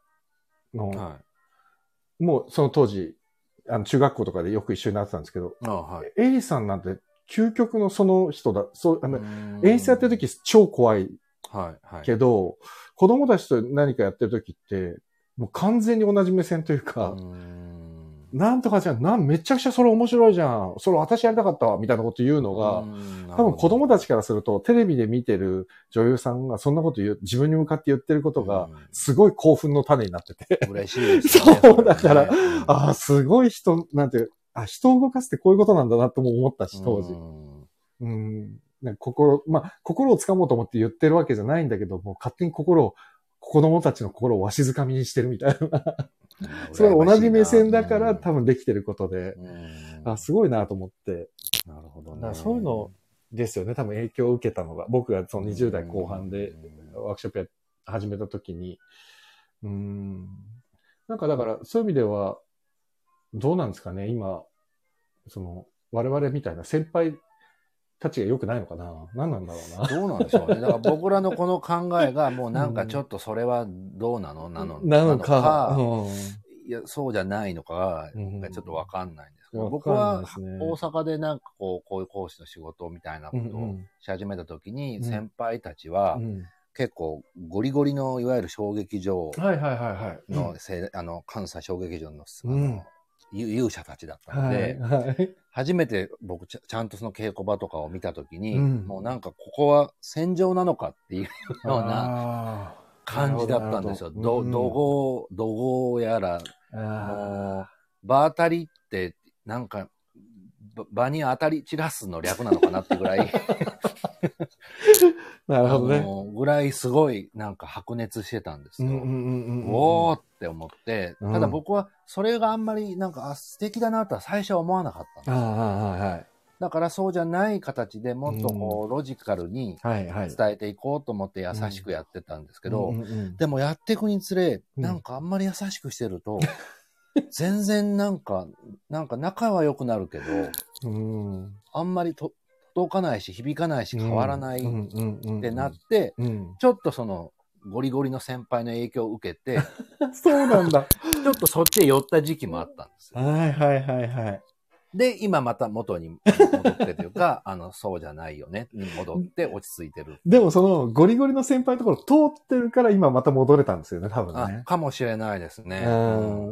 の、はい、もうその当時、あの中学校とかでよく一緒になってたんですけど、あ、はい、エリさんなんて究極のその人だ、そう、あの、演出やってる時超怖いけど、はいはい、子供たちと何かやってる時って、もう完全に同じ目線というか、うん、なんとかじゃん、なん、めちゃくちゃそれ面白いじゃん。それ私やりたかったわ、みたいなこと言うのが、多分子供たちからすると、テレビで見てる女優さんがそんなこと言う、自分に向かって言ってることが、すごい興奮の種になってて。嬉しいですね。そう、だから、うん、ああ、すごい人、なんていう、あ、人を動かすってこういうことなんだなとも思ったし、当時。うん、なんか心、まあ、心を掴もうと思って言ってるわけじゃないんだけども、勝手に心を、子供たちの心をわしづかみにしてるみたいな。それは同じ目線だから多分できてることで、うん、あ、すごいなと思って。なるほどね。そういうのですよね。多分影響を受けたのが、僕がそのにじゅう代後半でワークショップや始めた時に、うーん、なんかだからそういう意味では、どうなんですかね。今、その、我々みたいな先輩たちが良くないのかな。何なんだろうな。どうなんでしょうね。だから僕らのこの考えがもうなんかちょっとそれはどうなのなのなのか、うん、いやそうじゃないのかがちょっとわかんないんですけど、うん、僕は大阪でなんかこうこういう講師の仕事みたいなことをし始めたときに、うんうん、先輩たちは結構ゴリゴリのいわゆる小劇場のあの関西小劇場のあの、うん勇者たちだったので、はいはい、初めて僕ち ゃ, ちゃんとその稽古場とかを見たときに、うん、もうなんかここは戦場なのかっていうような感じだったんですよ。怒号、怒号やら、もう場当たりってなんか場に当たり散らすの略なのかなってぐらいなるほどね。ぐらいすごいなんか白熱してたんですよ。うんうんうんうん、おーって思って、ただ僕はそれがあんまりなんか、あ、素敵だなとは最初は思わなかったんですよ。あ、はい、だからそうじゃない形でもっとこうロジカルに伝えていこうと思って優しくやってたんですけど、うんうんうん、でもやっていくにつれ、なんかあんまり優しくしてると、うん全然なんか、なんか仲は良くなるけど、うん、あんまりと届かないし響かないし変わらないってなって、ちょっとそのゴリゴリの先輩の影響を受けて、そうなんだ。ちょっとそっちへ寄った時期もあったんですよ。はいはいはいはい。で、今また元に戻ってというか、あの、そうじゃないよね。に戻って落ち着いてる。でもそのゴリゴリの先輩のところ通ってるから今また戻れたんですよね、多分ね。かもしれないですね。う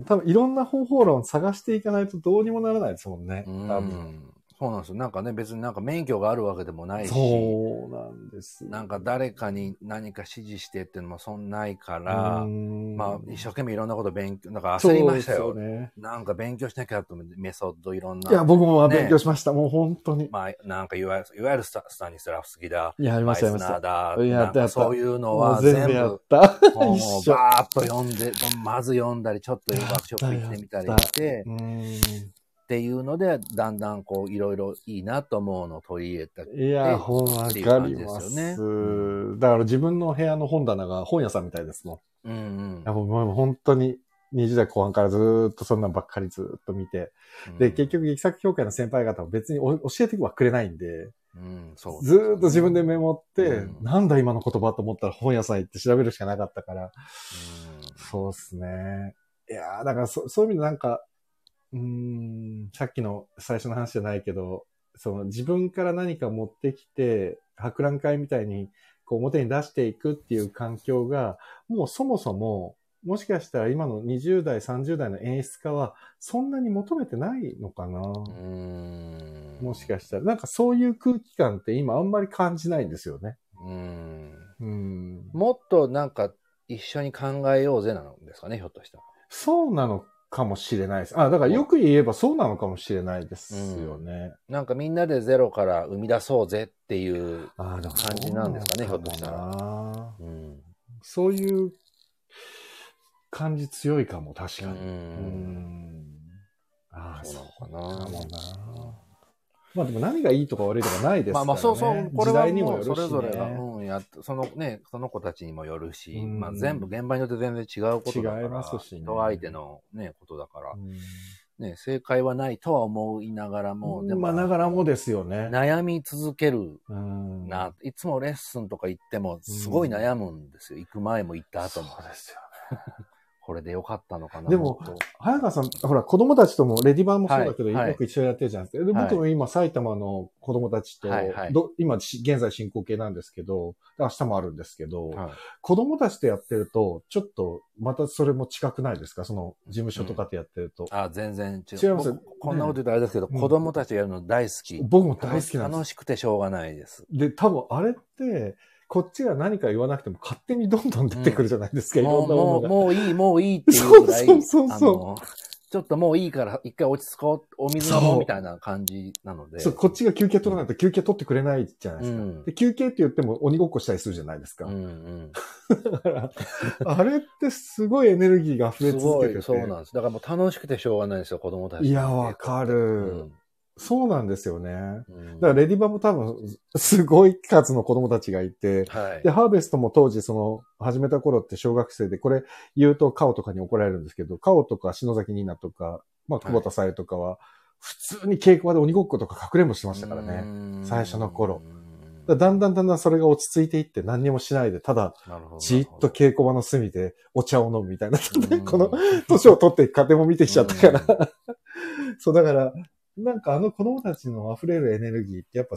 ん。多分いろんな方法論探していかないとどうにもならないですもんね。うん。多分そうなんですよ。なんかね、別になんか免許があるわけでもないし。そうなんです。なんか誰かに何か指示してっていうのもそんないから、まあ一生懸命いろんなこと勉強、なんか焦りましたよ。ね、なんか勉強しなきゃと思ってメソッドいろんな。いや、僕も勉強しました。ね、もう本当に。まあなんかいわゆる、いわゆるスタ、スタニスラフスキだ。いや、ありました、ありました。だ、なんかそういうのは全部、もうバーっと読んで、まず読んだり、ちょっとワークショップ行ってみたりして、っていうので、だんだんこう、いろいろいいなと思うのを取り入れたっていう感じですよね。いや、わかります、うん。だから自分の部屋の本棚が本屋さんみたいですもん。うんうん。もう本当ににじゅう代後半からずーっとそんなんばっかりずーっと見て。うん、で、結局劇作協会の先輩方も別に教えてはくれないんで。うん、そうですね、ずーっと自分でメモって、うん、なんだ今の言葉と思ったら本屋さん行って調べるしかなかったから。うん、そうですね。いやー、だからそそういう意味でなんか、うーん、さっきの最初の話じゃないけど、その自分から何か持ってきて、博覧会みたいにこう表に出していくっていう環境が、もうそもそも、もしかしたら今のにじゅう代、さんじゅう代の演出家はそんなに求めてないのかな。うーん、もしかしたら。なんかそういう空気感って今あんまり感じないんですよね。うーん、うーん、もっとなんか一緒に考えようぜなのですかね、ひょっとしたら。そうなのかもしれないです。あ、だからよく言えばそうなのかもしれないですよね。うん、なんかみんなでゼロから生み出そうぜっていう感じなんですかね、ひょっとしたら。うん、そういう感じ強いかも、確かに。うんうん、ああ、そうかな。もうな。まあでも何がいいとか悪いとかないですからね。まあまあそうそう。これはもうそれぞれが、うん、やそのね、その子たちにもよるし、まあ全部現場によって全然違うことだから。違いますしね。人相手のね、ことだから。ね、正解はないとは思いながらも、でも、まあながらもですよね。悩み続けるな。いつもレッスンとか行ってもすごい悩むんですよ。行く前も行った後も。そうですよね。これで良かったのかな。でも早川さん、ほら子供たちともレディバンもそうだけど、はい、よく一緒にやってるじゃないですか。はい、で僕も今埼玉の子供たちと、はいはい、今現在進行形なんですけど、明日もあるんですけど、はい、子供たちとやってるとちょっとまたそれも近くないですか？その事務所とかでやってると、うん、あ全然違う。違います。こんなこと言うとあれですけど、うん、子供たちやるの大好き。僕も大好きなんです。楽しくてしょうがないです。で多分あれって。こっちが何か言わなくても勝手にどんどん出てくるじゃないですか、うん、いろんなものが。もう、もういい、もういいっていうぐらい。そうそうそうそう。ちょっともういいから一回落ち着こう、お水飲もうみたいな感じなので。そう、こっちが休憩取らないと休憩取ってくれないじゃないですか。うん、で休憩って言っても鬼ごっこしたりするじゃないですか。うんうん、だから、あれってすごいエネルギーが溢れ続けてて。そうなんです。だからもう楽しくてしょうがないですよ、子供たち。いや、わかる、うん。そうなんですよね。だからレディバも多分、すごい数の子供たちがいて、はい、で、ハーベストも当時その、始めた頃って小学生で、これ言うとカオとかに怒られるんですけど、カオとか篠崎ニーナとか、まあ久保田さゆとかは、普通に稽古場で鬼ごっことか隠れんぼしてましたからね。最初の頃。だ, だんだんだんだんそれが落ち着いていって何にもしないで、ただ、じーっと稽古場の隅でお茶を飲むみたいな。この年を取って家庭も見てきちゃったから。そう、だから、なんかあの子供たちの溢れるエネルギーってやっぱ、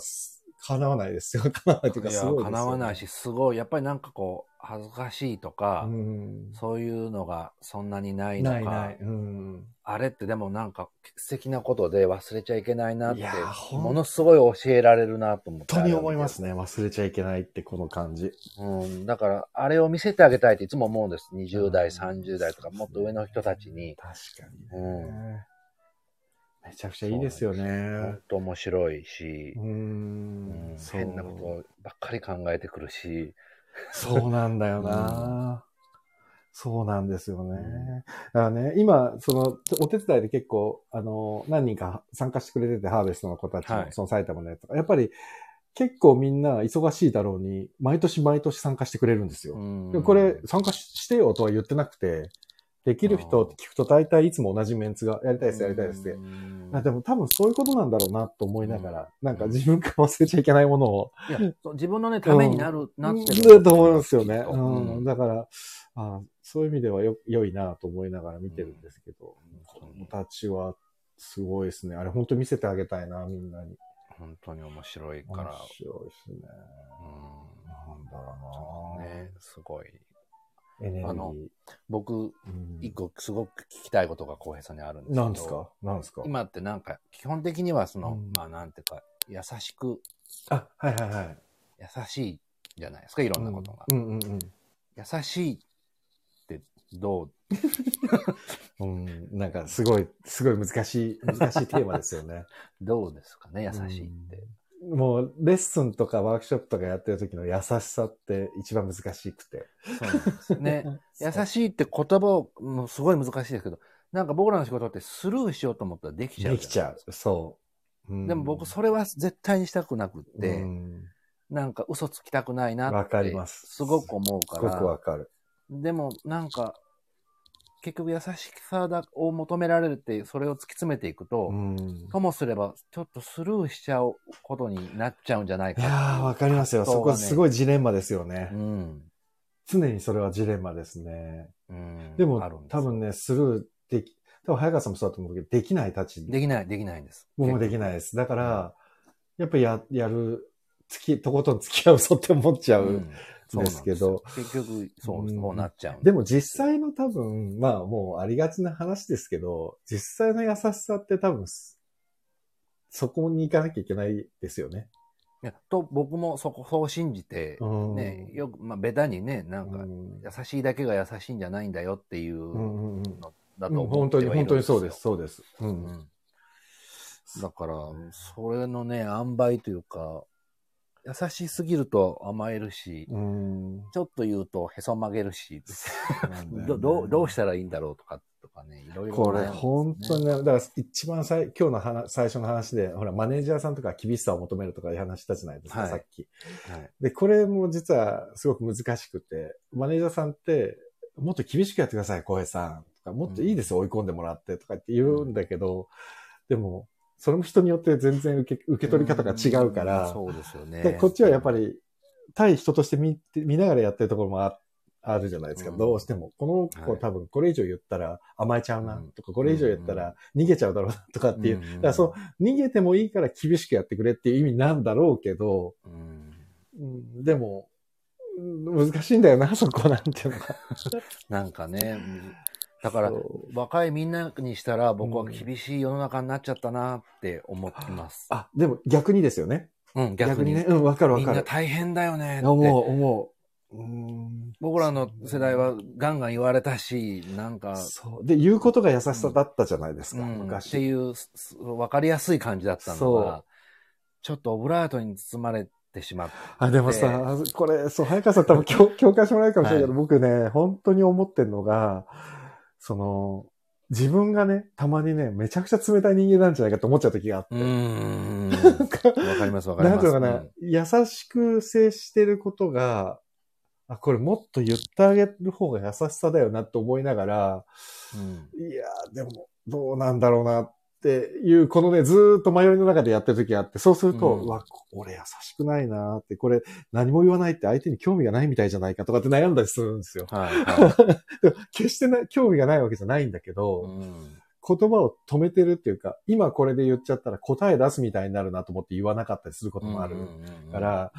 叶わないですよ。叶わないというかすごいですよ、ね。いや、叶わないし、すごい。やっぱりなんかこう、恥ずかしいとか、うん、そういうのがそんなにないのか。ないない、うん。あれってでもなんか素敵なことで忘れちゃいけないなって、ものすごい教えられるなと思って。本当に思いますね。忘れちゃいけないってこの感じ。うん。だから、あれを見せてあげたいっていつも思うんです。にじゅう代、さんじゅう代とか、もっと上の人たちに。確かにね。うん、めちゃくちゃいいですよね。本当面白いし、うーん、うん、変なことばっかり考えてくるし。そうなんだよな。そうなんですよね。だからね、今、その、お手伝いで結構、あの、何人か参加してくれてて、ハーベストの子たちの、はい、その埼玉のやつとか、やっぱり、結構みんな忙しいだろうに、毎年毎年参加してくれるんですよ。でこれ、参加してよとは言ってなくて、できる人って聞くと大体いつも同じメンツがやりたいですやりたいですって。でも多分そういうことなんだろうなと思いながら、なんか自分が忘れちゃいけないものを。いや、自分のね、ためになる、うん、なってる。と思いますよね。うんうん、だからあ、そういう意味ではよ、良いなと思いながら見てるんですけど、子供たちはすごいですね。あれ本当見せてあげたいな、みんなに。本当に面白いから。面白いですね。うん、なんだろうな。ね、すごい。あの、僕、一個すごく聞きたいことが浩平さんにあるんですけど。何ですか？何ですか？今ってなんか、基本的にはその、うん、まあなんていうか、優しく。あ、はいはいはい。優しいじゃないですか、いろんなことが。うんうんうん、優しいってどう？うん、なんかすごい、すごい難しい、難しいテーマですよね。どうですかね、優しいって。うん、もう、レッスンとかワークショップとかやってる時の優しさって一番難しくて。そうなんですね。優しいって言葉もすごい難しいですけど、なんか僕らの仕事ってスルーしようと思ったらできちゃう。できちゃう。そう、うん。でも僕それは絶対にしたくなくって、うん、なんか嘘つきたくないなって。わかります。すごく思うから。すごくわかる。でもなんか、結局優しさを求められるって、それを突き詰めていくと、うん、ともすれば、ちょっとスルーしちゃうことになっちゃうんじゃないかな。いやー、わかりますよ。そこはすごいジレンマですよね。うん、常にそれはジレンマですね。うん、でもで、多分ね、スルーでき、多分早川さんもそうだと思うけど、できないたち。できない、できないんです。僕もできないです。だから、やっぱりや、やる、つき、とことん付き合うぞって思っちゃう。うん、そうですけど。結局、そう、うん、こうなっちゃう。でも実際の多分、まあもうありがちな話ですけど、実際の優しさって多分、そこに行かなきゃいけないですよね。いや、と、僕もそこ、そう信じて、ね、よく、まあベタにね、なんか、優しいだけが優しいんじゃないんだよっていうのだと思う。本当に、本当にそうです、そうです。うんうん、だから、それのね、塩梅というか、優しすぎると甘えるし、うん、ちょっと言うとへそ曲げるし、ね、ど, ど, どうしたらいいんだろうとかとかね、いろいろ、ね、これ本当に、ね、だから一番最今日の話最初の話で、ほらマネージャーさんとか厳しさを求めるとかいう話したじゃないですか、はい、さっき、はい。でこれも実はすごく難しくて、マネージャーさんってもっと厳しくやってください、浩平さんとか、もっといいです、うん、追い込んでもらってとかって言うんだけど、うん、でも。それも人によって全然受け、受け取り方が違うから、うん、そうですよね。でこっちはやっぱり、対人として見、見ながらやってるところもあ、あるじゃないですか、うん。どうしても。この子多分これ以上言ったら甘えちゃうなとか、うん、これ以上言ったら逃げちゃうだろうなとかっていう。うん、だからそう、逃げてもいいから厳しくやってくれっていう意味なんだろうけど、うん、でも、難しいんだよな、そこなんていうのが。なんかね。だから、若いみんなにしたら僕は厳しい世の中になっちゃったなって思ってます。うん、あ、でも逆にですよね。うん、逆にね。うん、わかるわかる。みんな大変だよねって思う、思う。うーん、僕らの世代はガンガン言われたし、なんかそうで言うことが優しさだったじゃないですか、うん、昔っていう分かりやすい感じだったのが、ちょっとオブラートに包まれてしまって。あ、でもさ、これそう早川さん多分 共, 共感してもらえるかもしれないけど、はい、僕ね本当に思ってるのが、その自分がね、たまにね、めちゃくちゃ冷たい人間なんじゃないかと思っちゃう時があって。うん。わかります、わかります。なんていうのかな、優しく接してることが、あ、これもっと言ってあげる方が優しさだよなって思いながら、うん、いやー、でも、どうなんだろうなっていう、このね、ずーっと迷いの中でやってる時があって、そうすると、うん、うわ、俺優しくないなーって、これ何も言わないって相手に興味がないみたいじゃないかとかって悩んだりするんですよ。はいはい、でも決してな興味がないわけじゃないんだけど、うん、言葉を止めてるっていうか、今これで言っちゃったら答え出すみたいになるなと思って言わなかったりすることもあるから、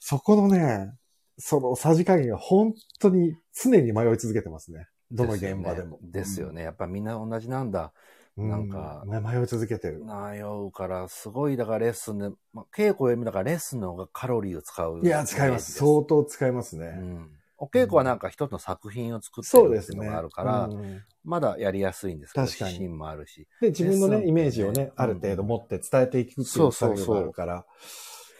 そこのね、そのさじ加減が本当に常に迷い続けてますね。どの現場でも。ですよね。やっぱみんな同じなんだ。うん、なんか、ね、迷い続けてる。迷うから、すごい、だからレッスンで、まあ、稽古を読みだからレッスンの方がカロリーを使う。いや、使います。相当使いますね。うん、お稽古はなんか一つの作品を作ってるっていうのがあるから、うん、まだやりやすいんですけど、確かに。シーンもあるし。で、自分のね、イメージをね、ある程度持って伝えていくっていう作業があるから。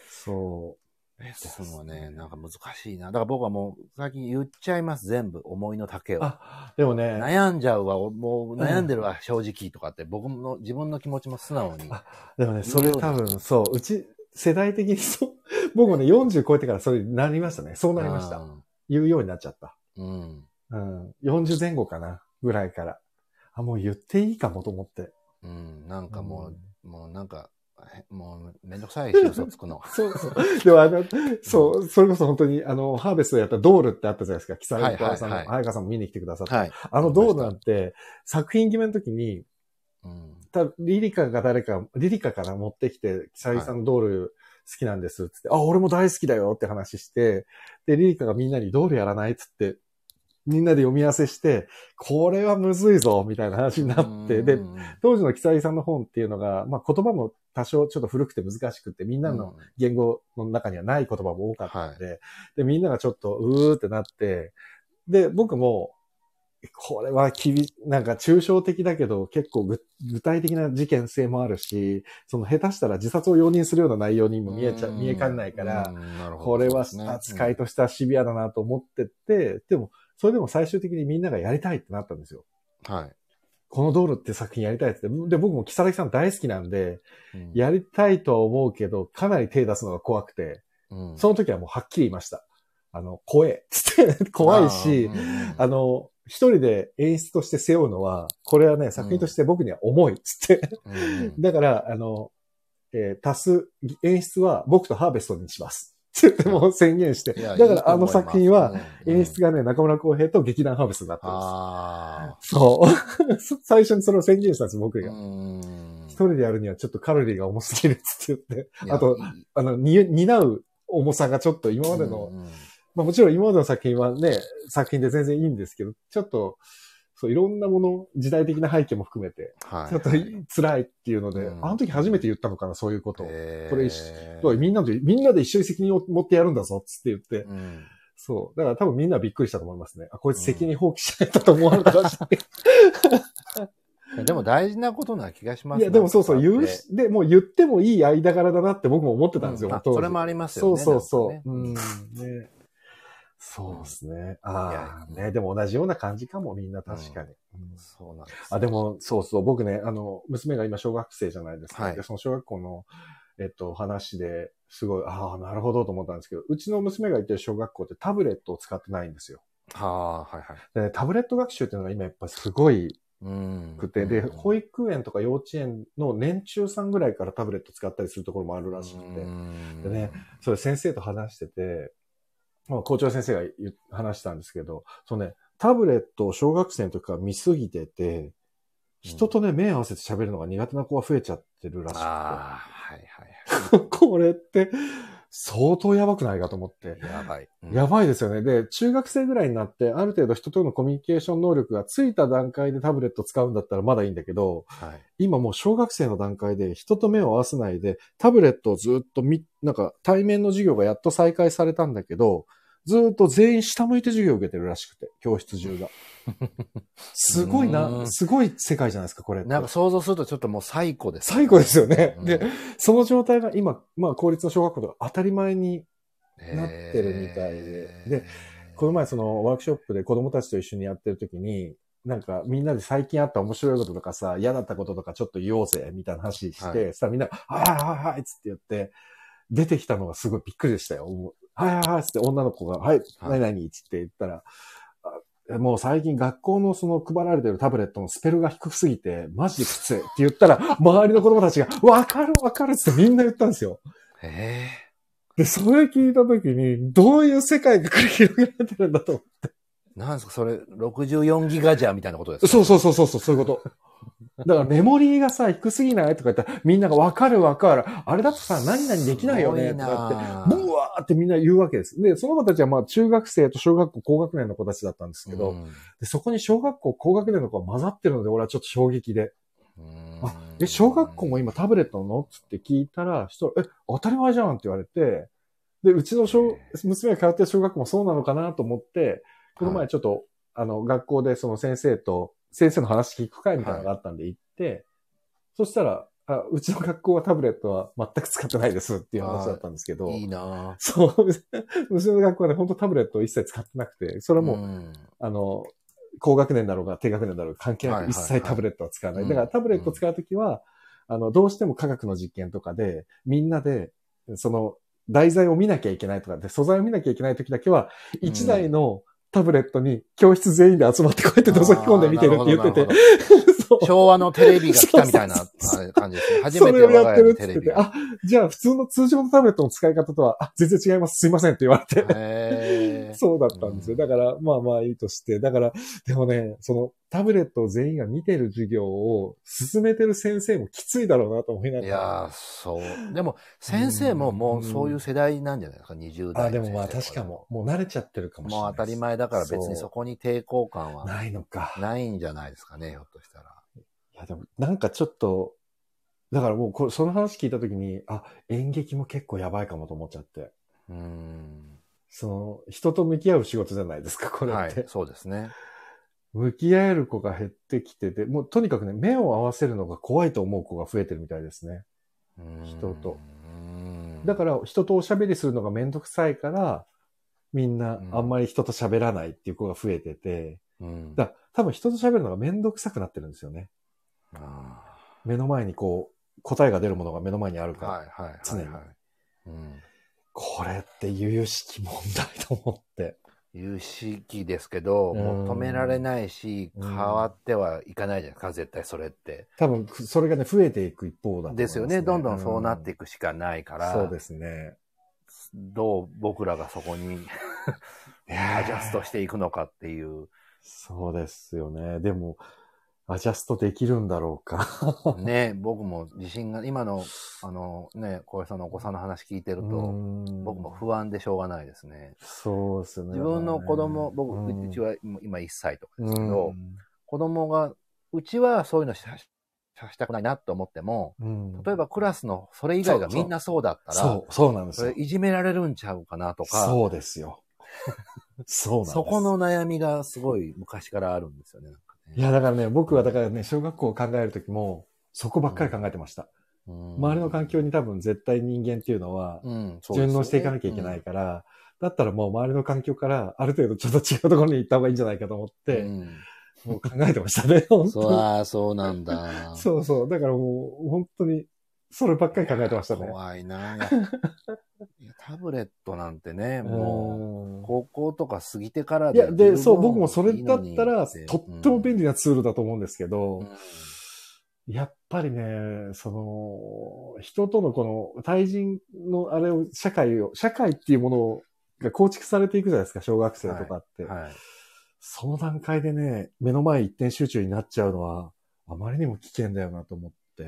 そう。レッスンはね、なんか難しいな。だから僕はもう、最近言っちゃいます、全部。思いの丈を。あ、でもね。悩んじゃうわ、もう悩んでるわ、うん、正直とかって、僕の、自分の気持ちも素直に。あ、でもね、それ多分、そう、うち、世代的にそう、僕もね、よんじゅう超えてからそれになりましたね。そうなりました。言うようになっちゃった。うん。うん。よんじゅうまえ後かな、ぐらいから。あ、もう言っていいかもと思って。うん、なんかもう、うん、もうなんか、もうめんどくさいし、嘘つくの。そうそう。でもあの、そう、それこそ本当に、あの、ハーベストやったドールってあったじゃないですか。木更津さんも、はいはいはい、早川さんも見に来てくださった。はい、あのドールなんて、作品決めの時に、うん、たリリカが誰か、リリカから持ってきて、木更津さんのドール好きなんですっつって、はい、あ、俺も大好きだよって話して、で、リリカがみんなにドールやらないっつって、みんなで読み合わせして、これはむずいぞみたいな話になって、で、当時の木更津さんの本っていうのが、まあ言葉も多少ちょっと古くて難しくて、みんなの言語の中にはない言葉も多かったんで、うん、はい、で、みんながちょっとうーってなって、で、僕も、これはきび、なんか抽象的だけど、結構具体的な事件性もあるし、その下手したら自殺を容認するような内容にも見えちゃ、見えかねないから、ね、これは扱いとしてはシビアだなと思ってって、でも、それでも最終的にみんながやりたいってなったんですよ。はい。このドールって作品やりたいって言って、で、僕も木更津さん大好きなんで、うん、やりたいとは思うけど、かなり手出すのが怖くて、うん、その時はもうはっきり言いました。あの、怖え。つって、怖いし、あ,、うん、あの、一人で演出として背負うのは、これはね、作品として僕には重い。つって。うん、だから、あの、えー、足す、演出は僕とハーベストにします。ってもう宣言して。だからあの作品は演出がね、中村光平と劇団ハーベストだったんです。あ、そう。最初にそれを宣言したんです、僕が。一人でやるにはちょっとカロリーが重すぎるって言って。あと、あの、担う重さがちょっと今までの、まあもちろん今までの作品はね、作品で全然いいんですけど、ちょっと、そういろんなもの、時代的な背景も含めて、はい、ちょっと辛いっていうので、うん、あの時初めて言ったのかな、そういうことを。これ一緒、みんなで、みんなで一緒に責任を持ってやるんだぞ、つって言って、うん。そう。だから多分みんなびっくりしたと思いますね。あ、こいつ責任放棄しちゃったと思われたらしい。でも大事なことな気がしますね。いや、でもそうそう、言うし、で、もう言ってもいい間柄だなって僕も思ってたんですよ、うん、それもありますよね。そうそうそう。ね、うん、ね。そうですね。ああ、ね。でも同じような感じかも、みんな確かに。うんうん、そうなんです、ね。あ、でも、そうそう。僕ね、あの、娘が今小学生じゃないですか。はい、で、その小学校の、えっと、話ですごい、ああ、なるほどと思ったんですけど、うちの娘が行ってる小学校ってタブレットを使ってないんですよ。はあ、はいはい。で、タブレット学習っていうのが今やっぱすごい、くて、うん、で、保育園とか幼稚園の年中さんぐらいからタブレット使ったりするところもあるらしくて、うん、でね、それ先生と話してて、校長先生が話したんですけど、そのね、タブレットを小学生の時から見すぎてて、人とね、目合わせて喋るのが苦手な子が増えちゃってるらしくて。あ、はいはいはい、これって、相当やばくないかと思って。やばい、うん。やばいですよね。で、中学生ぐらいになって、ある程度人とのコミュニケーション能力がついた段階でタブレット使うんだったらまだいいんだけど、はい、今もう小学生の段階で人と目を合わせないで、タブレットをずっとみ、なんか対面の授業がやっと再開されたんだけど、ずっと全員下向いて授業を受けてるらしくて、教室中が。すごいな、すごい世界じゃないですか、これ。なんか想像するとちょっともう最高です、ね。最高ですよね。うん、で、その状態が今、まあ、公立の小学校とか当たり前になってるみたいで。で、この前そのワークショップで子供たちと一緒にやってる時に、なんかみんなで最近あった面白いこととかさ、嫌だったこととかちょっと言おうぜ、みたいな話して、はい、さ、みんな、はいはいはいっつって言って、出てきたのがすごいびっくりでしたよ。はいはいはいっつって女の子が、はい、何々っつって言ったら、もう最近学校のその配られてるタブレットのスペルが低すぎて、マジできついって言ったら、周りの子供たちが、わかるわかるってみんな言ったんですよ。へー。で、それ聞いたときに、どういう世界が繰り広げられてるんだと思って。なんですかそれ、ろくじゅうよんギガじゃみたいなことですか、ね、そうそうそうそう、そういうこと。だからメモリーがさ、低すぎないとか言ったら、みんながわかるわかる。あれだとさ、何々できないよね、とかって、ブワーってみんな言うわけです。で、その子たちはまあ中学生と小学校高学年の子たちだったんですけど、うん、でそこに小学校高学年の子が混ざってるので、俺はちょっと衝撃で。うん、あ、え、小学校も今タブレットなのって聞いたら、人、え、当たり前じゃんって言われて、で、うちの小、娘が通ってる小学校もそうなのかなと思って、この前ちょっと、はい、あの、学校でその先生と、先生の話聞く会みたいなのがあったんで行って、はい、そしたらあ、うちの学校はタブレットは全く使ってないですっていう話だったんですけど。いいなぁ。そう、うちの学校はね、ほんとタブレットを一切使ってなくて、それはもう、うん、あの、高学年だろうが低学年だろうが関係なく一切タブレットは使わない。はいはいはい、だからタブレットを使うときは、うん、あの、どうしても科学の実験とかで、みんなで、その、題材を見なきゃいけないとかで、素材を見なきゃいけないときだけは、一台の、うんタブレットに教室全員で集まってこうやって覗き込んで見てるって言ってて。昭和のテレビが来たみたいな感じですね。初めて我が家のテレビが。あ、じゃあ普通の通常のタブレットの使い方とは、あ、全然違います。すいませんって言われて。へそうだったんですよ。だから、まあまあいいとして。だから、でもね、そのタブレットを全員が見てる授業を進めてる先生もきついだろうなと思いながら。いやー、そう。でも先生ももうそういう世代なんじゃないですか、にじゅう代。あ、でもまあ確かも、もう慣れちゃってるかもしれない。もう当たり前だから別にそこに抵抗感はないのか。ないんじゃないですかね、ひょっとしたら。いやでもなんかちょっと、だからもうこれその話聞いたときに、あ、演劇も結構やばいかもと思っちゃって。うーん。その、人と向き合う仕事じゃないですか、これって。はい、そうですね。向き合える子が減ってきてて、もうとにかくね、目を合わせるのが怖いと思う子が増えてるみたいですね。うーん人と。だから人とおしゃべりするのがめんどくさいから、みんなあんまり人と喋らないっていう子が増えてて、うん、だ多分人と喋るのがめんどくさくなってるんですよね。あ目の前にこう答えが出るものが目の前にあるから、はいはいはいはい、常に、うん、これって有識問題と思って有識ですけど、うん、もう止められないし変わってはいかないじゃないですか、うん、絶対それって多分それがね増えていく一方だと思いますね、ですよねどんどんそうなっていくしかないから、うん、そうですねどう僕らがそこにアジャストしていくのかっていうそうですよねでもアジャストできるんだろうか。ね、僕も自信が、今の、あのね、小林さんのお子さんの話聞いてると、僕も不安でしょうがないですね。そうですね。自分の子供、僕、うちは今いっさいとかですけど、子供が、うちはそういうのししたくないなと思っても、例えばクラスのそれ以外がみんなそうだったら、そう、そうなんですよ。それいじめられるんちゃうかなとか。そうですよ。そうなんです。そこの悩みがすごい昔からあるんですよね。いやだからね、僕はだからね、小学校を考えるときも、そこばっかり考えてました、うん。周りの環境に多分絶対人間っていうのは、順応していかなきゃいけないから、うんねうん、だったらもう周りの環境からある程度ちょっと違うところに行った方がいいんじゃないかと思って、うん、もう考えてましたね、本当に。そう、そうなんだ。そうそう。だからもう本当に、そればっかり考えてましたね。怖いな。いやタブレットなんてね、もう、高校とか過ぎてからでいや、で、そう、僕もそれだったら、とっても便利なツールだと思うんですけど、うん、やっぱりね、その、人とのこの、対人のあれを、社会を、社会っていうものが構築されていくじゃないですか、小学生とかって。はいはい、その段階でね、目の前一点集中になっちゃうのは、あまりにも危険だよなと思って、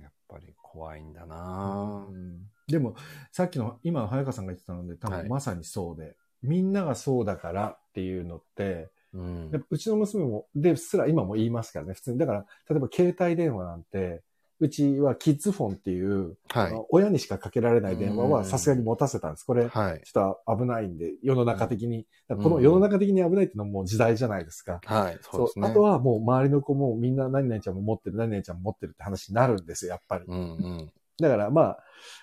やっぱり怖いんだなぁ、うん、でもさっきの今の早川さんが言ってたので多分まさにそうで、はい、みんながそうだからっていうのって、うん、やっぱうちの娘もですら今も言いますからね普通にだから例えば携帯電話なんてうちはキッズフォンっていう、はい、親にしかかけられない電話はさすがに持たせたんです。これ、はい、ちょっと危ないんで、世の中的に。この世の中的に危ないっていうのはもう時代じゃないですか。はい、そうですね。あとはもう周りの子もみんな何々ちゃんも持ってる、何々ちゃんも持ってるって話になるんですよ、やっぱり。うんうん、だからまあ、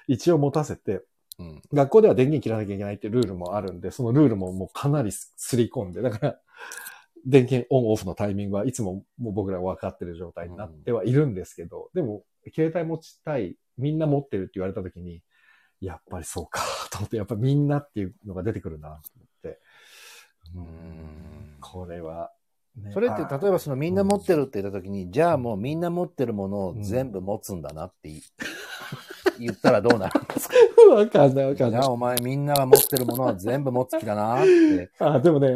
一応持たせて、うん、学校では電源切らなきゃいけないってルールもあるんで、そのルールももうかなりすり込んで、だから、電源オンオフのタイミングはいつももう僕ら分かってる状態になってはいるんですけど、うん、でも携帯持ちたい、みんな持ってるって言われた時にやっぱりそうかと思って、やっぱみんなっていうのが出てくるなと思って、うーん、これは、ね、それって例えばそのみんな持ってるって言った時に、うん、じゃあもうみんな持ってるものを全部持つんだなって言ったらどうなるんですか？わかんないわかんない。じゃあお前みんなが持ってるものは全部持つ気だなって。あ、でもね、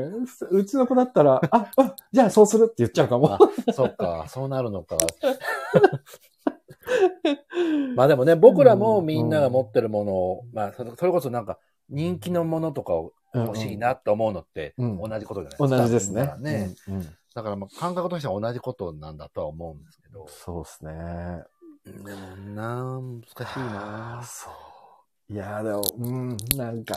うちの子だったら、あ、あ、じゃあそうするって言っちゃうかも。そっか、そうなるのか。まあでもね、僕らもみんなが持ってるものを、うん、まあそれこそなんか人気のものとかを欲しいなと思うのって同じことじゃないですか。うん、同じですね。だからね、うんうん、だからまあ感覚としては同じことなんだとは思うんですけど。そうですね。でもな、難しいな。そう。いやーでも、うん、なんか、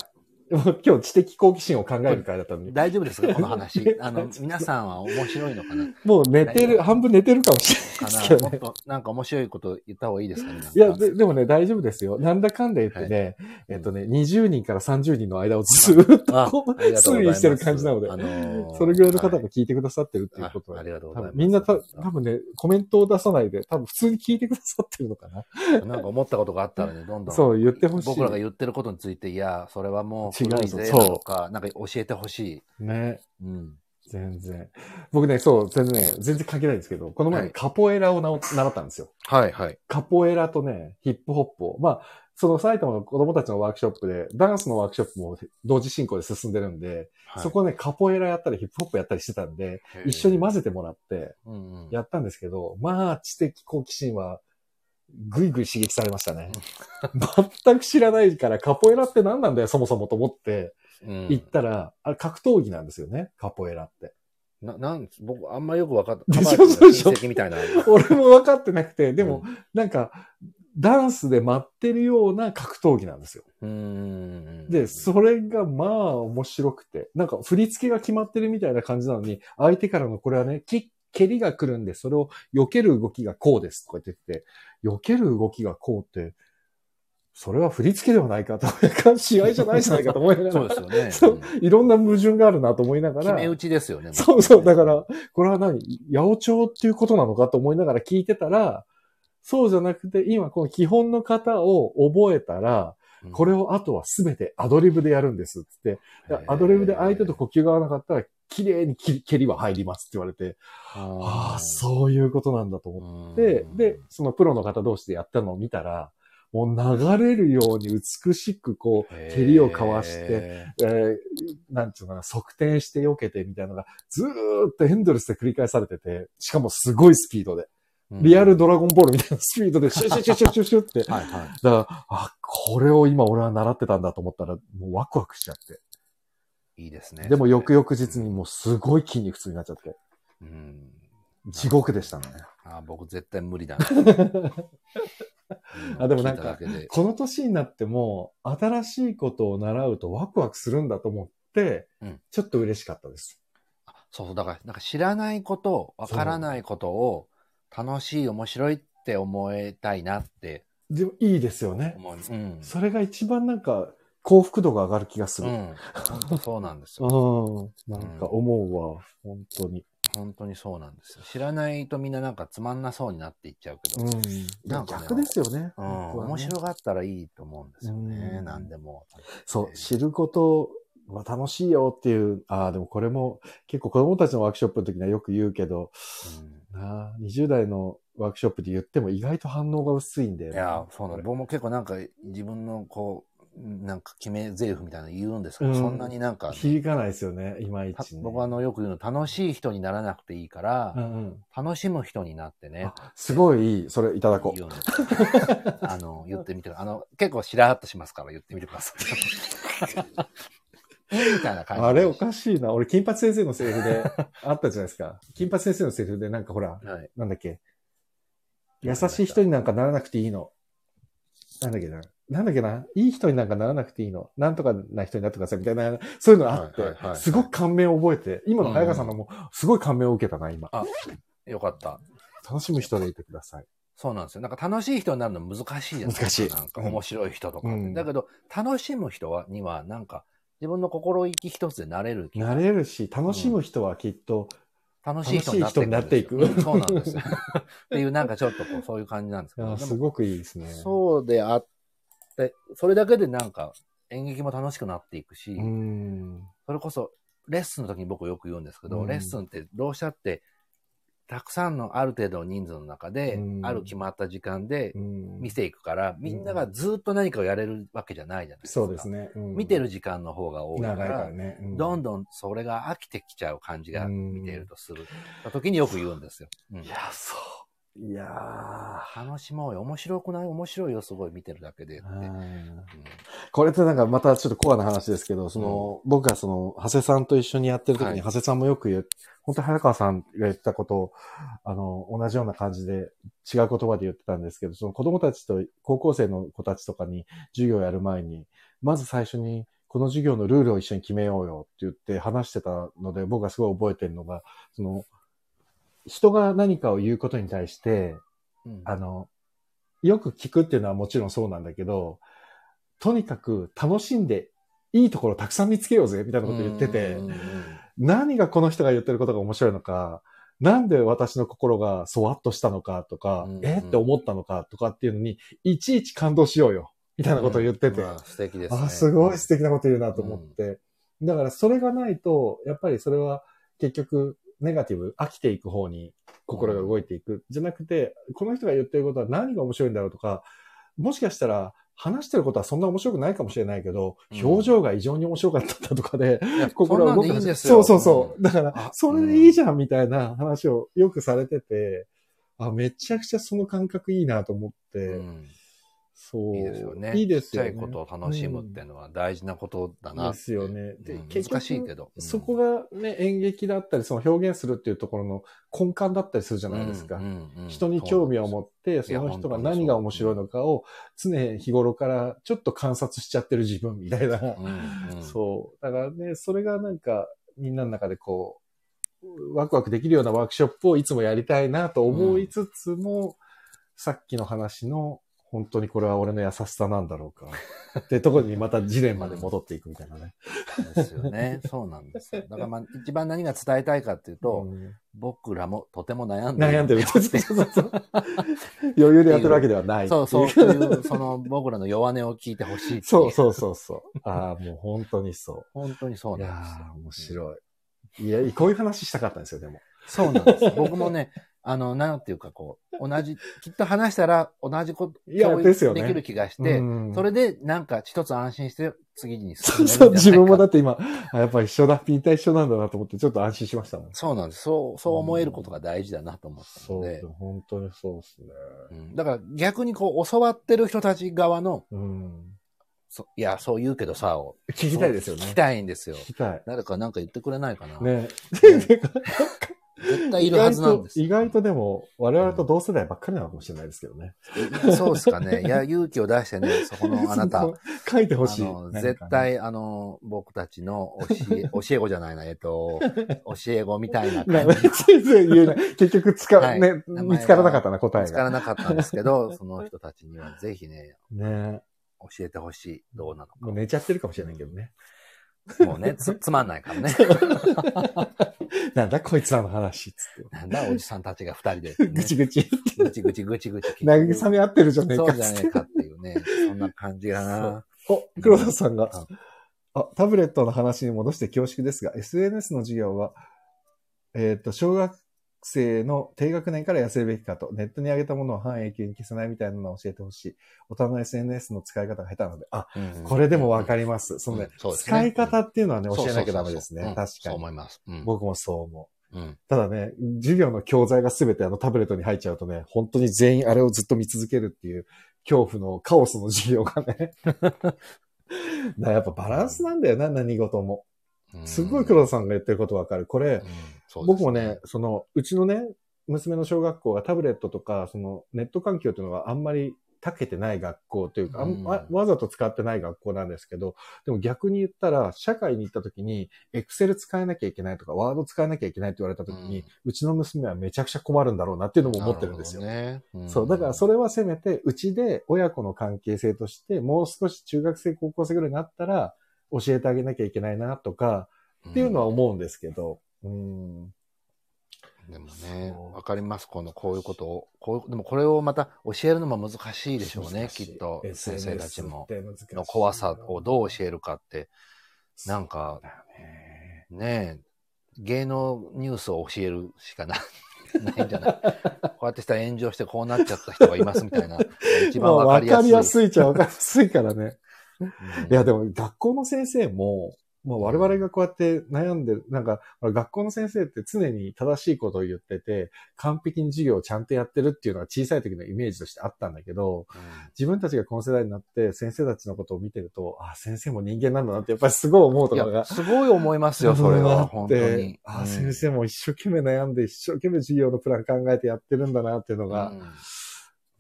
今日知的好奇心を考える会だったのに。大丈夫ですかこの話。あの、皆さんは面白いのかな。もう寝てる、半分寝てるかもしれないですけど、ね。もっとなんか面白いこと言った方がいいですかね。いやで、でもね、大丈夫ですよ。なんだかんだ言ってね、はい、えっとね、にじゅうにんからさんじゅうにんの間をずーっとこう、推移してる感じなので、あのー、それぐらいの方が聞いてくださってるっていうことは、はい、ありがとうございます。みんなた多分ね、コメントを出さないで、多分普通に聞いてくださってるのかな。なんか思ったことがあったらね、どんどん。そう、言ってほしい。僕らが言ってることについて、いや、それはもう、違うぞとか、なんか教えてほしい。ね。うん。全然。僕ね、そう、全然、ね、全然関係ないんですけど、この前、はい、カポエラを習ったんですよ。はいはい。カポエラとね、ヒップホップを。まあ、その埼玉の子供たちのワークショップで、ダンスのワークショップも同時進行で進んでるんで、はい、そこね、カポエラやったりヒップホップやったりしてたんで、一緒に混ぜてもらって、やったんですけど、うんうん、まあ、知的好奇心は、ぐいぐい刺激されましたね。全く知らないからカポエラって何なんだよそもそもと思って行ったら、うん、あ、格闘技なんですよねカポエラって。な、なん、僕あんまよく分かってない。親戚みたいな。俺も分かってなくて、でも、うん、なんかダンスで待ってるような格闘技なんですよ。うーん、で、それがまあ面白くて、なんか振り付けが決まってるみたいな感じなのに、相手からのこれはね、キッ蹴りが来るんで、それを避ける動きがこうですとか言ってて、避ける動きがこうって、それは振り付けではないかと、試合じゃないじゃないかと思いながら、そうですよね。そう、いろんな矛盾があるなと思いながら、決め打ちですよね。そうそう、だから、これは何、八百長っていうことなのかと思いながら聞いてたら、そうじゃなくて、今この基本の型を覚えたら、これをあとはすべてアドリブでやるんですってって、アドリブで相手と呼吸が合わなかったら、綺麗に蹴りは入りますって言われて、ああ、そういうことなんだと思って、で、そのプロの方同士でやったのを見たら、もう流れるように美しくこう、蹴りをかわして、えー、なんていうのかな、側転して避けてみたいなのが、ずーっとエンドレスで繰り返されてて、しかもすごいスピードで。リアルドラゴンボールみたいなスピードでシュシュシュシュシュシュって。はいはい。だから、あ、これを今俺は習ってたんだと思ったら、もうワクワクしちゃって。いいですね。でも翌々日にもうすごい筋肉痛になっちゃって。うん。地獄でしたね。ああ、僕絶対無理だな。あ、でもなんか、この年になっても新しいことを習うとワクワクするんだと思って、うん、ちょっと嬉しかったです。あ、そうそう、だからなんか知らないこと、わからないことを楽しい、面白いって思えたいなって。でもいいですよね。うん、それが一番なんか、幸福度が上がる気がする。うん、そうなんですよ。うん、なんか思うわ、うん、本当に。本当にそうなんですよ。知らないとみんななんかつまんなそうになっていっちゃうけど。うん、なんか、ね、逆ですよね、うん。面白がったらいいと思うんですよね。うん、何でも。そう、知ることは楽しいよっていう。ああ、でもこれも結構子供たちのワークショップの時にはよく言うけど、うん、なあ、にじゅう代のワークショップで言っても意外と反応が薄いんだよ、ね。いや、そうなんだ。僕も結構なんか自分のこう、なんか決め台詞みたいなの言うんですけど、うん、そんなになんか、ね、響かないですよね、いまいち、ね。僕はあのよく言うの、楽しい人にならなくていいから、うんうん、楽しむ人になってね。すごいいい、それいただこう。いいあの言ってみて、あの結構しらーっとしますから言ってみてください。みたいな感じ。あれおかしいな、俺金八先生のセリフであったじゃないですか。金八先生のセリフでなんかほら、はい、なんだっけ。優しい人になんかならなくていいの。なんだっけな。なんだっけな。いい人になんかならなくていいの。なんとかな人になってくださいみたいな、そういうのがあって、はいはいはいはい、すごく感銘を覚えて、今の早川さんのも、すごい感銘を受けたな、今。あ、よかった。楽しむ人でいてください。そうなんですよ。なんか楽しい人になるの難しいじゃないですか。難しい。なんか面白い人とか。うん、だけど、楽しむ人はには、なんか、自分の心意気一つでなれる。なれるし、楽しむ人はきっと、うん、楽しい人になっていく。うん、そうなんですよ。っていう、なんかちょっとこう、そういう感じなんですけど。すごくいいですね。そうであって、それだけでなんか、演劇も楽しくなっていくし、うんそれこそ、レッスンの時に僕よく言うんですけど、レッスンって、ろう者って、たくさんのある程度の人数の中で、うん、ある決まった時間で見ていくから、うん、みんながずっと何かをやれるわけじゃないじゃないですか。そうですね。うん、見てる時間の方が多いから、長いからね、うん、どんどんそれが飽きてきちゃう感じが見ているとする、うん、時によく言うんですよ。うん、いや、そう。いやー。楽しもうよ。面白くない？面白いよ。すごい見てるだけでって、うん。これってなんかまたちょっとコアな話ですけど、その、うん、僕がその、長谷さんと一緒にやってる時に、はい、長谷さんもよく言う、本当に早川さんが言ってたことを、あの、同じような感じで、違う言葉で言ってたんですけど、その子供たちと、高校生の子たちとかに授業をやる前に、まず最初に、この授業のルールを一緒に決めようよって言って話してたので、僕がすごい覚えてるのが、その、人が何かを言うことに対して、うん、あの、よく聞くっていうのはもちろんそうなんだけど、とにかく楽しんで、いいところをたくさん見つけようぜ、みたいなこと言ってて、何がこの人が言ってることが面白いのか、なんで私の心がそわっとしたのかとか、うんうん、えって思ったのかとかっていうのに、いちいち感動しようよ、みたいなことを言ってて。うんまあ、素敵ですね。あ、すごい素敵なこと言うなと思って。うん、だからそれがないと、やっぱりそれは結局、ネガティブ、飽きていく方に心が動いていく。うん、じゃなくて、この人が言ってることは何が面白いんだろうとか、もしかしたら、話してることはそんな面白くないかもしれないけど、うん、表情が異常に面白かったとかで、心が動く。そんなんでいいんですよ。そうそうそう。うん、だから、それでいいじゃんみたいな話をよくされてて、うん、あ、めちゃくちゃその感覚いいなと思って、うん、そう。いいですよね。いいですよね。ちっちゃいことを楽しむっていうのは大事なことだな。うん、ですよね。で、うん、結局難しいけど、うん。そこがね、演劇だったり、その表現するっていうところの根幹だったりするじゃないですか。うんうんうん、人に興味を持って、で、その人が何が面白いのかを常日頃からちょっと観察しちゃってる自分みたいな。うんうん、そう。だからね、それがなんかみんなの中でこう、ワクワクできるようなワークショップをいつもやりたいなと思いつつも、うん、さっきの話の本当にこれは俺の優しさなんだろうか。ってところにまた次元まで戻っていくみたいなね。ですよね。そうなんですよ。だからまあ一番何が伝えたいかっていうと、うん僕らもとても悩んでる。悩んでる。余裕でやってるわけではない。そうそう。いうその僕らの弱音を聞いてほしいって。そうそうそうそう。ああ、もう本当にそう。本当にそうなんですよ。いや面白い。いや、こういう話したかったんですよ、でも。そうなんです。僕もね、あの、なんていうかこう、同じ、きっと話したら同じこと、いや、ですよね。できる気がして、それでなんか一つ安心して次に進めるんじゃないか。そうそう、自分もだって今、やっぱり一緒だ、ピンタ一緒なんだなと思ってちょっと安心しましたもん。そうなんです。そう、そう思えることが大事だなと思ったので。そう、本当にそうですね、うん。だから逆にこう、教わってる人たち側の、うんそいや、そう言うけどさ、を聞きたいですよね。聞きたいんですよ。聞きたい。誰かなんか言ってくれないかな。ね。ね絶対いるはずなんです。意外と、意外とでも、我々と同世代ばっかりなのかもしれないですけどね。うん、そうですかね。いや、勇気を出してね、そこのあなた。書いてほしい。あの絶対、あの、僕たちの教え、教え子じゃないな、えっと、教え子みたいな感じ。言えない。結局つか、はい、ね、見つからなかったな、答えが。見つからなかったんですけど、その人たちにはぜひね、ね教えてほしい。どうなのか。もう寝ちゃってるかもしれないけどね。もうね、つ、つまんないからね。なんだこいつらの話、つって。なんだおじさんたちが二人で、ね。ぐちぐち。ぐちぐちぐちぐち。慰め合ってるじゃねえか。そうじゃねえかっていうね。そんな感じがな。お、黒田さんが、あ、タブレットの話に戻して恐縮ですが、エスエヌエス の授業は、えっと、小学生の低学年から痩せるべきかと、ネットに上げたものを半永久に消せないみたいなのを教えてほしい。大人の エスエヌエス の使い方が下手なので、あ、うんうん、これでもわかります。そのね、うん、使い方っていうのはね、うん、教えなきゃダメですね。そうそうそう確かに。そう思います、うん。僕もそう思う、うん。ただね、授業の教材が全てあのタブレットに入っちゃうとね、本当に全員あれをずっと見続けるっていう恐怖のカオスの授業がね。だやっぱバランスなんだよな、何事も。すごい黒田さんが言ってることわかる。これ、うんね、僕もね、その、うちのね、娘の小学校がタブレットとかそのネット環境というのがあんまり長けてない学校というか、うん、わ, わざと使ってない学校なんですけど、でも逆に言ったら社会に行った時にエクセル使えなきゃいけないとかワード使えなきゃいけないって言われた時に、うん、うちの娘はめちゃくちゃ困るんだろうなっていうのも思ってるんですよ、ね、うん、そうだからそれはせめてうちで親子の関係性としてもう少し中学生高校生ぐらいになったら教えてあげなきゃいけないなとかっていうのは思うんですけど、うん、うん、でもね、わかります。このこういうことをこう、でもこれをまた教えるのも難しいでしょうね、きっと先生たちもの怖さをどう教えるかって、なんかねえ、芸能ニュースを教えるしかな、ないんじゃない。こうやってしたら炎上してこうなっちゃった人がいますみたいな、一番わかりやすい。わかりやすいっちゃわかりやすいからね。うん、いやでも学校の先生も。まあ、我々がこうやって悩んで、なんか、学校の先生って常に正しいことを言ってて、完璧に授業をちゃんとやってるっていうのが小さい時のイメージとしてあったんだけど、うん、自分たちがこの世代になって先生たちのことを見てると、あ、先生も人間なんだなってやっぱりすごい思うとかが。すごい思いますよ、それは。本当に。あ、先生も一生懸命悩んで、一生懸命授業のプラン考えてやってるんだなっていうのが、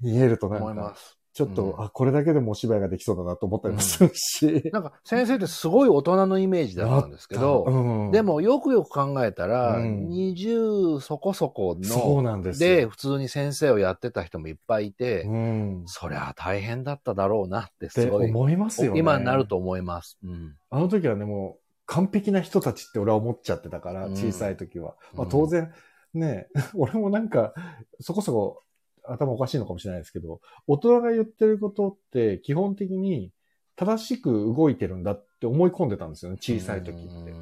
見えるとなんか。ちょっと、うん、あ、これだけでもお芝居ができそうだなと思ったりもするし、うん。なんか先生ってすごい大人のイメージだったんですけど、うん、でもよくよく考えたら、うん、にじゅうそこそこの、そうなんですよ。で、普通に先生をやってた人もいっぱいいて、うん、そりゃ大変だっただろうなってすごい。って思いますよね。今になると思います。うん、あの時はね、もう完璧な人たちって俺は思っちゃってたから、小さい時は。うん、まあ当然、ね、俺もなんか、そこそこ、頭おかしいのかもしれないですけど、大人が言ってることって基本的に正しく動いてるんだって思い込んでたんですよね、小さい時って。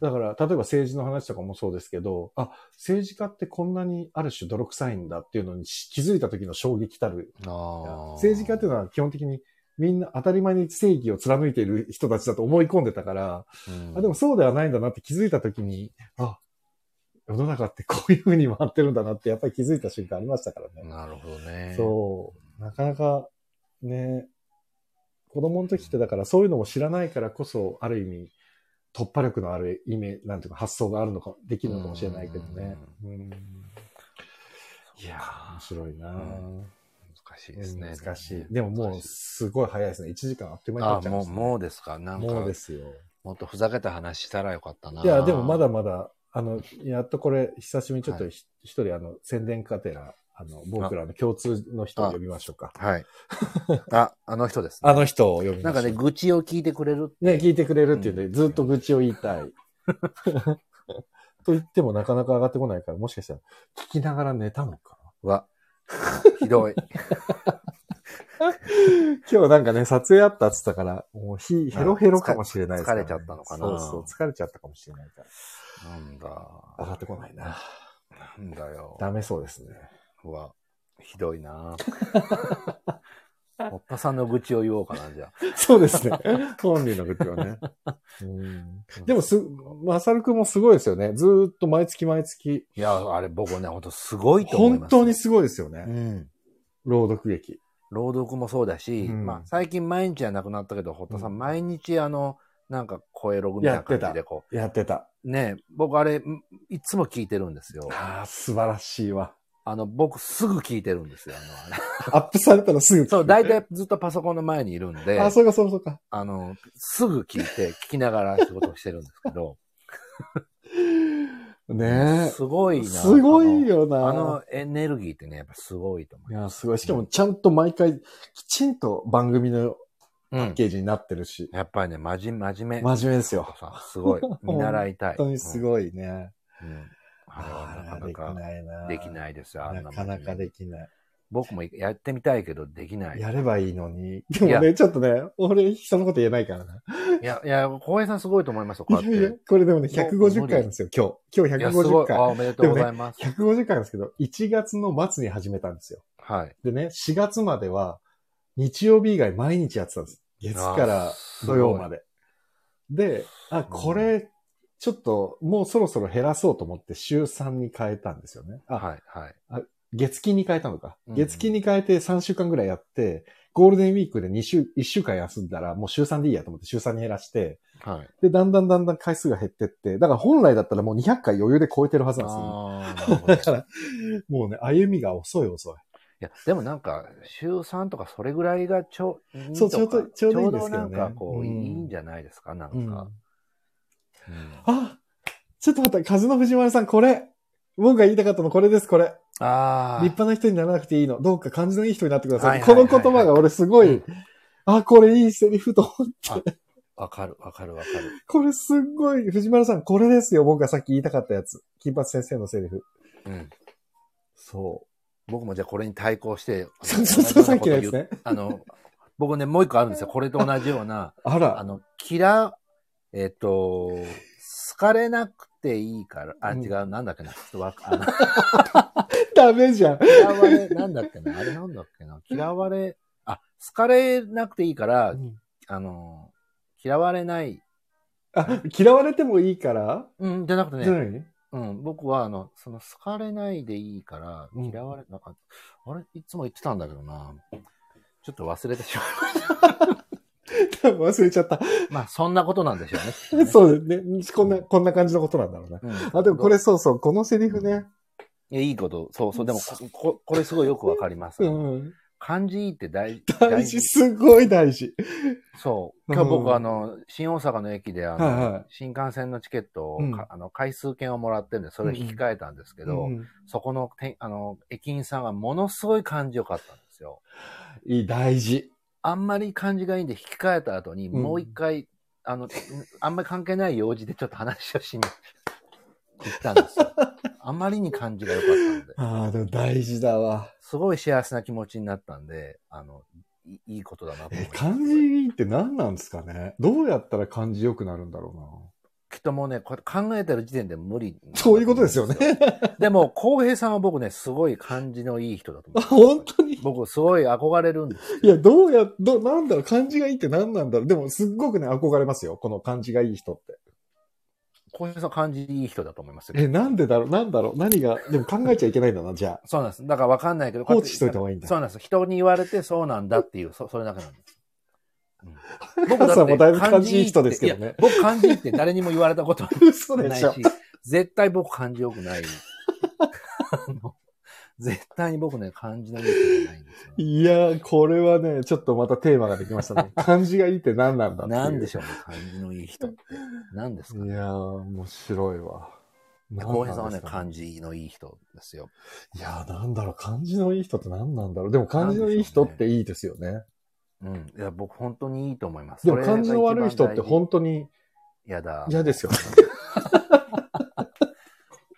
だから、例えば政治の話とかもそうですけど、あ、政治家ってこんなにある種泥臭いんだっていうのに気づいた時の衝撃たる。あ、政治家っていうのは基本的にみんな当たり前に正義を貫いている人たちだと思い込んでたから、あ、でもそうではないんだなって気づいた時に、あ、世の中ってこういう風に回ってるんだなってやっぱり気づいた瞬間ありましたからね。なるほどね。そう。なかなかね、子供の時ってだからそういうのも知らないからこそ、ある意味突破力のあるイメ、なんていうか発想があるのか、できるのかもしれないけどね。うん、うん、いやー、面白いな、うん、難しいですね。難しい。でももうすごい早いですね。いちじかんあっという間に経っちゃいますね。あ、もう、もうですか。なんか。もうですよ。もっとふざけた話したらよかったな。いや、でもまだまだ、あの、やっとこれ、久しぶりにちょっと一人、はい、あの、宣伝カテラ、あの、僕らの共通の人を呼びましょうか。はい。あ、あの人ですね。あの人を呼びましょう。なんかね、愚痴を聞いてくれるって。ね、聞いてくれるっていうんで、ずっと愚痴を言いたい。と言ってもなかなか上がってこないから、もしかしたら、聞きながら寝たのかな。わ。ひどい。今日なんかね、撮影あったって言ったから、もうヘロヘロかもしれないですからね。疲れちゃったのかな。そうそう、疲れちゃったかもしれないから。なんだ。上がってこないな。なんだよ。ダメそうですね。うわ、ひどいな。おっぱさんの愚痴を言おうかな、じゃあ。そうですね。本人の愚痴はね。うんでもす、まさるくんもすごいですよね。ずーっと毎月毎月。いや、あれ僕ね、ほんとすごいと思います、ね。本当にすごいですよね。うん。朗読劇。朗読もそうだし、うん、まあ最近毎日はなくなったけど、堀田さん、うん、毎日あの、なんか声ログみたいな感じでこう。やってた。ねえ、僕あれ、いつも聞いてるんですよ。ああ、素晴らしいわ。あの、僕すぐ聞いてるんですよ。あのあれアップされたらすぐ聞いてる。そう、だいたいずっとパソコンの前にいるんで。あ、そうかそうかそうか。あの、すぐ聞いて、聞きながら仕事をしてるんですけど。ねえ。すごいな。すごいよな。あのエネルギーってね、やっぱすごいと思う。いや、すごい。しかもちゃんと毎回、きちんと番組のパッケージになってるし。うん、やっぱりね、まじ、真面目。真面目ですよ。すごい。見習いたい。本当にすごいね。うん。うん、あれはなかなかできないですよ、あんなもんね。なかなかできない。僕もやってみたいけど、できない。やればいいのに。でもね、ちょっとね、俺、人のこと言えないからな。いや、いや、浩平さんすごいと思いますよ、こうやって。いやいや、これでもね、ひゃくごじゅっかいなんですよ、今日。今日ひゃくごじゅっかい。あ、おめでとうございます。ね、ひゃくごじゅっかいなんですけど、いちがつの末に始めたんですよ。はい。でね、しがつまでは、日曜日以外毎日やってたんです。月から土曜まで。で、あ、これ、ちょっと、もうそろそろ減らそうと思って、週さんに変えたんですよね。あ、はい、はい。月金に変えたのか。月金に変えてさんしゅうかんぐらいやって、ゴールデンウィークでに週、いっしゅうかん休んだらもう週さんでいいやと思って週さんに減らして、はい、で、だんだんだんだん回数が減ってって、だから本来だったらもうにひゃっかい余裕で超えてるはずなんですよ。だから、もうね、歩みが遅い遅い。いや、でもなんか、週さんとかそれぐらいがちょ、いいとか、そう、ちょうど、ちょうどいいんですけどね。ちょうどなんかこう、いいんじゃないですか、なんか。うんうん、あ、ちょっと待って、カズノ藤丸さん、これ。僕が言いたかったのこれです、これ。ああ。立派な人にならなくていいの。どうか感じのいい人になってください。はいはいはいはい、この言葉が俺すごい、うん、あ、これいいセリフと思って。わかる、わかる、わかる。これすっごい、藤丸さん、これですよ。僕がさっき言いたかったやつ。金八先生のセリフ。うん。そう。僕もじゃあこれに対抗して。そうそうそう、さっきのやつね。あの、僕ね、もう一個あるんですよ。これと同じような。あら。あの、嫌、えっと、好かれなくていいから、あ、違う、うん、なんだっけな、ちょっとわかんない。ダメじゃん。嫌われ、なんだっけな、あれなんだっけな、嫌われ、あ、好かれなくていいから、うん、あの、嫌われない。あ、嫌われてもいいから？うん、じゃなくてね。じゃないね。うん、僕は、あの、その、好かれないでいいから、嫌われ、うん、なんか、あれ、いつも言ってたんだけどな、ちょっと忘れてしまいました。忘れちゃった。まあ、そんなことなんでしょうね。ねそうですね。こんな、うん、こんな感じのことなんだろうね、うん。あ、でもこれそうそう、このセリフね。いや、いいこと。そうそう。でもこ、こ、これすごいよくわかります、ねうん。漢字いいって大事。大事、すごい大事。そう。今日僕、うん、あの、新大阪の駅で、あの、はいはい、新幹線のチケットを、うん、あの、回数券をもらってるんで、それを引き換えたんですけど、うん、そこの、あの、駅員さんがものすごい漢字良かったんですよ。いい、大事。あんまり感じがいいんで引き換えた後に、もう一回、うん、あの、あんまり関係ない用事でちょっと話をしに行ったんですよ。あんまりに感じが良かったので。ああ、でも大事だわ。すごい幸せな気持ちになったんで、あの、いいことだなと思います。え、漢字いいって何なんですかね。どうやったら漢字良くなるんだろうな。きっともうね、これ考えてる時点で無理。そういうことですよね。でも、浩平さんは僕ね、すごい漢字のいい人だと思う。あ、本当に僕すごい憧れるんですよ。いや、どうや、ど、なんだろう、漢字がいいって何なんだろう。でも、すっごくね、憧れますよ。この漢字がいい人って。浩平さん漢字いい人だと思いますよ。え、なんでだろう、なんだろう、何が、でも考えちゃいけないんだな、じゃあ。そうなんです。だからわかんないけど、放置しといた方がいいんだ。そうなんです。人に言われてそうなんだっていう、そ、それだけなんです。うん、僕さんもだいぶ漢字いい人ですけどね。僕漢字いいって誰にも言われたことはないし、絶対僕漢字良くない。絶対に僕ね、漢字のいい人じゃないんですよ。いやー、これはね、ちょっとまたテーマができましたね。漢字がいいって何なんだって。何でしょうね、漢字のいい人って。何ですかね。いやー、面白いわ。浩平さんはね、漢字のいい人ですよ。いやー、なんだろう、漢字のいい人って何なんだろう。でも漢字のいい人っていいですよね。うん。いや、僕本当にいいと思います。でも漢字の悪い人って本当に嫌だ。嫌ですよね。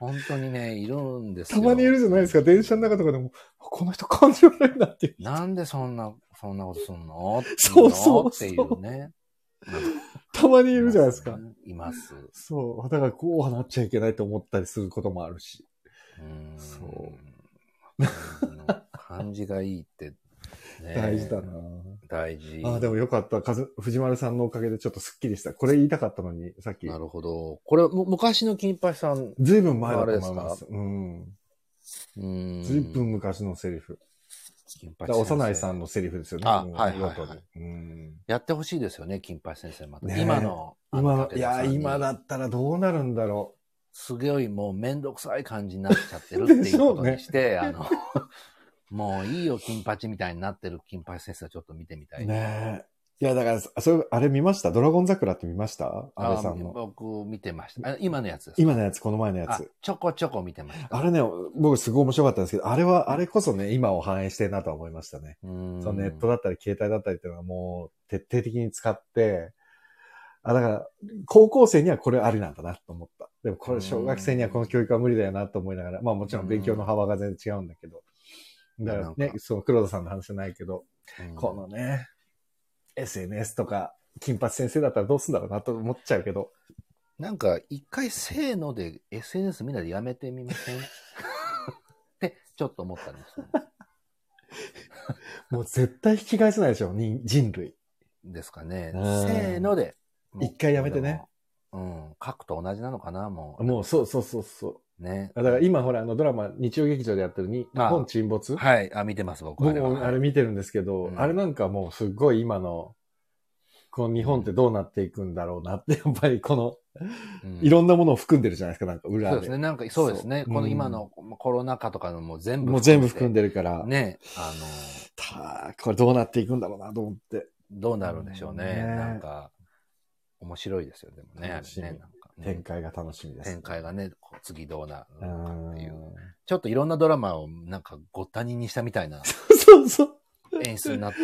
本当にね、いるんですよ。たまにいるじゃないですか。電車の中とかでも、この人感じ悪いなっていう。なんでそんな、そんなことすんのっていうのそうそうそうっていうね。たまにいるじゃないですか。います。そう。だからこうはなっちゃいけないと思ったりすることもあるし。うーんそう。感じがいいって、ね。大事だな大事。ああ、でもよかった。藤丸さんのおかげでちょっとスッキリした。これ言いたかったのに、さっき。なるほど。これ、昔の金八さん。ずいぶん前だと思います。うん。うん。ずいぶん昔のセリフ。金八先生。幼いさんのセリフですよね。あ、はい、はいはい。うん。やってほしいですよね、金八先生また。ね、今の。今、いや、今だったらどうなるんだろう。すごいもうめんどくさい感じになっちゃってるっていうことにして、ね、あの、もういいよ、金八みたいになってる金八先生はちょっと見てみたい。ねえ。いや、だから、そういう、あれ見ましたドラゴン桜って見ました安倍さんの。僕見てました。今のやつです。今のやつ、この前のやつ。ちょこちょこ見てました。あれね、僕すごい面白かったんですけど、あれは、あれこそね、今を反映してるなとは思いましたね。うん。そのネットだったり、携帯だったりっていうのはもう、徹底的に使って、あ、だから、高校生にはこれありなんだなと思った。でもこれ、小学生にはこの教育は無理だよなと思いながら、まあもちろん勉強の幅が全然違うんだけど。だからね、そう、黒田さんの話じゃないけど、うん、このね、エスエヌエス とか、金八先生だったらどうすんだろうなと思っちゃうけど。なんか、一回せーので エスエヌエス みんなでやめてみませんって、ちょっと思ったんですよ。もう絶対引き返せないでしょ、人類。ですかね。せーので。一回やめてね。うん。書くと同じなのかな、もう。もう、そうそうそうそう。ね。だから今ほら、あのドラマ、日曜劇場でやってるに、日本沈没、はい。あ、見てます、僕は。僕もあれ見てるんですけど、うん、あれなんかもうすっごい今の、この日本ってどうなっていくんだろうなって、やっぱりこの、うん、いろんなものを含んでるじゃないですか、なんか裏で。そうですね、なんかそうですね、うん、この今のコロナ禍とかのもう全部含んでる。もう全部含んでるから。ね。あのー、たこれどうなっていくんだろうなと思って。どうなるんでしょうね。ね、なんか、面白いですよ、でもね。展開が楽しみです、ね。展開がね、次どうなるのかっていう。ちょっといろんなドラマをなんかご他人にしたみたいな。そうそう。演出になって、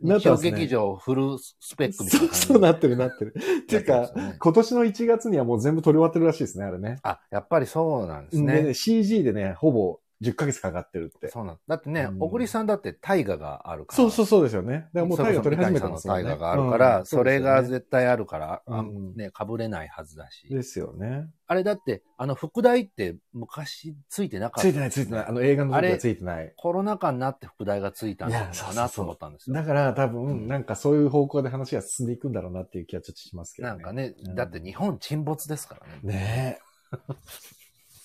日曜劇場フルスペックみたいな。そうそう、なってるなってる。っていうか、ね、今年のいちがつにはもう全部撮り終わってるらしいですね、あれね。あ、やっぱりそうなんですね。ね、 シージー でね、ほぼじゅっかげつかかってるって。そうなんだってね、小栗さんだって大河があるから。そうそうそうですよね。だからもう大河撮り始めたんですよね。大河があるから、うん、それが絶対あるから、うん、ね、被れないはずだし。ですよね。あれだって、あの、副題って昔ついてなかった、ね。ついてないついてない。あの映画の時はついてない。コロナ禍になって副題がついたんじゃないかなと思ったんですよ。だから多分、うん、なんかそういう方向で話が進んでいくんだろうなっていう気はちょっとしますけど、ね。なんかね、うん、だって日本沈没ですからね。ねえ。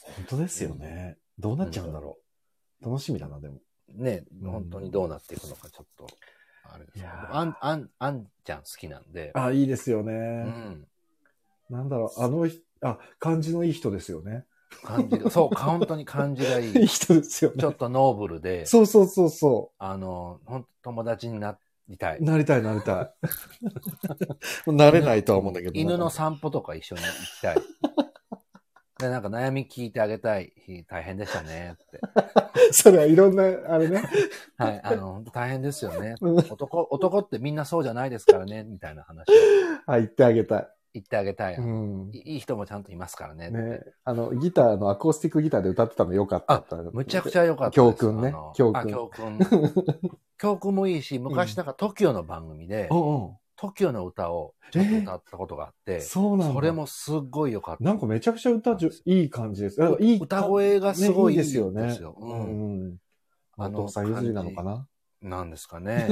本当ですよね。うん、どうなっちゃうんだろう、うん、楽しみだな、でも。ね、本当にどうなっていくのか、ちょっと、あれですけど。あん、あん、あんちゃん好きなんで。あ、いいですよね。うん。なんだろう、あの、あ、感じのいい人ですよね。感じが、そう、本当に感じがいい。いい人ですよね。ちょっとノーブルで。そうそうそうそう。あの、ほんと友達になりたい。なりたい、なりたい。なれないとは思うんだけど。犬の散歩とか一緒に行きたい。で、なんか悩み聞いてあげたい日大変でしたねって。それはいろんな、あれね。はい、あの、大変ですよね。男、男ってみんなそうじゃないですからね、みたいな話。あ、言ってあげたい。言ってあげたい、うん。いい人もちゃんといますからねって。ね。あの、ギターの、アコースティックギターで歌ってたの良かったった。あ、むちゃくちゃ良かった。教訓ね。教訓。あ、教訓。教訓もいいし、昔なんか トキオ の番組で、うん、おうおう、トキオ の歌をちょっと歌ったことがあって、えー、そうなんだ。それもすっごい良かった。なんかめちゃくちゃ歌じゅ、いい感じです。いい歌声がすごい、ね、いいですよね。ですよ。うん。うん、あの、お父さん譲りなのかななんですかね。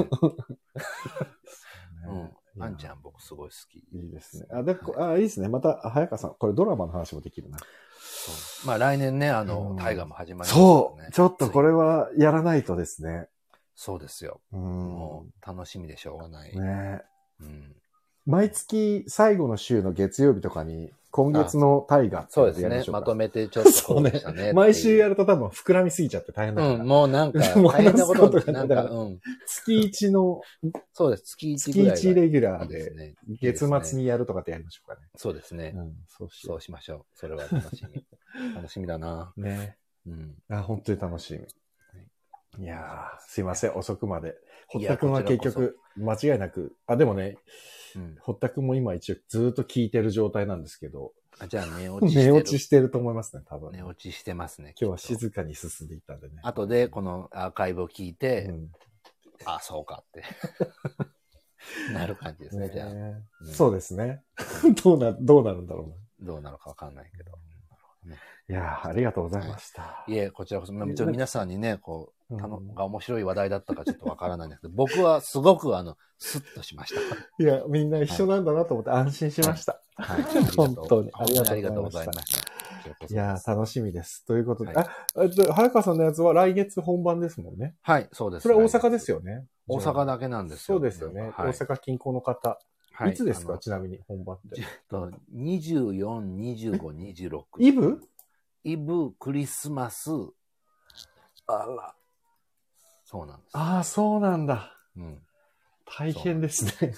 うん。あんちゃん僕すごい好き。いいですね。あ、で、あ、いいですね。また、早川さん、これドラマの話もできるな。そう。まあ来年ね、あの、大河も始まります、ね。そう。ちょっとこれはやらないとですね。そうですよ。うん。もう楽しみでしょうがない。ね。うん、毎月最後の週の月曜日とかに今月の大河ってやるでしょうか。そうですね。まとめてちょっとそうでしたね。ね、毎週やると多分膨らみすぎちゃって大変だから。うん、もうなんか大変なことになるから。うん、月一の、そうです。月一ぐらい。月一レギュラーで月末にやるとかってやりましょうかね。そうですね。うん、そうしよう。そうしましょう。それは楽しみ。楽しみだな。ね。うん。あ、本当に楽しみ。いやー、すいません、遅くまで。堀田くんは結局、間違いなく、あ、でもね、うん、堀田くんも今一応ずーっと聞いてる状態なんですけど。あ、じゃあ寝落ちしてる。寝落ちしてると思いますね、多分。寝落ちしてますね。今日は静かに進んでいったんでね。後でこのアーカイブを聞いて、うん、あ、そうかって。なる感じですね、じゃあ。うん、そうですね。どうな、どうなるんだろうな。どうなのかわかんないけど。いやー、ありがとうございました。はい、いえ、こちらこそ、もちろん皆さんにね、こう、たの、が面白い話題だったかちょっとわからないんですけど、僕はすごくあの、スッとしました。いや、みんな一緒なんだなと思って安心しました。はい。はい、本当に。ありがとうございました。いやー、楽しみです。ということで、はい、あ、えっと、早川さんのやつは来月本番ですもんね。はい、そうです。それは大阪ですよね。大阪だけなんですよ。そうですよね。はい、大阪近郊の方。はい、いつですかちなみに本番って。にじゅうよん、にじゅうご、にじゅうろく。イブイブ、クリスマス。あら。そうなんです。ああ、そうなんだ。うん。大変ですね。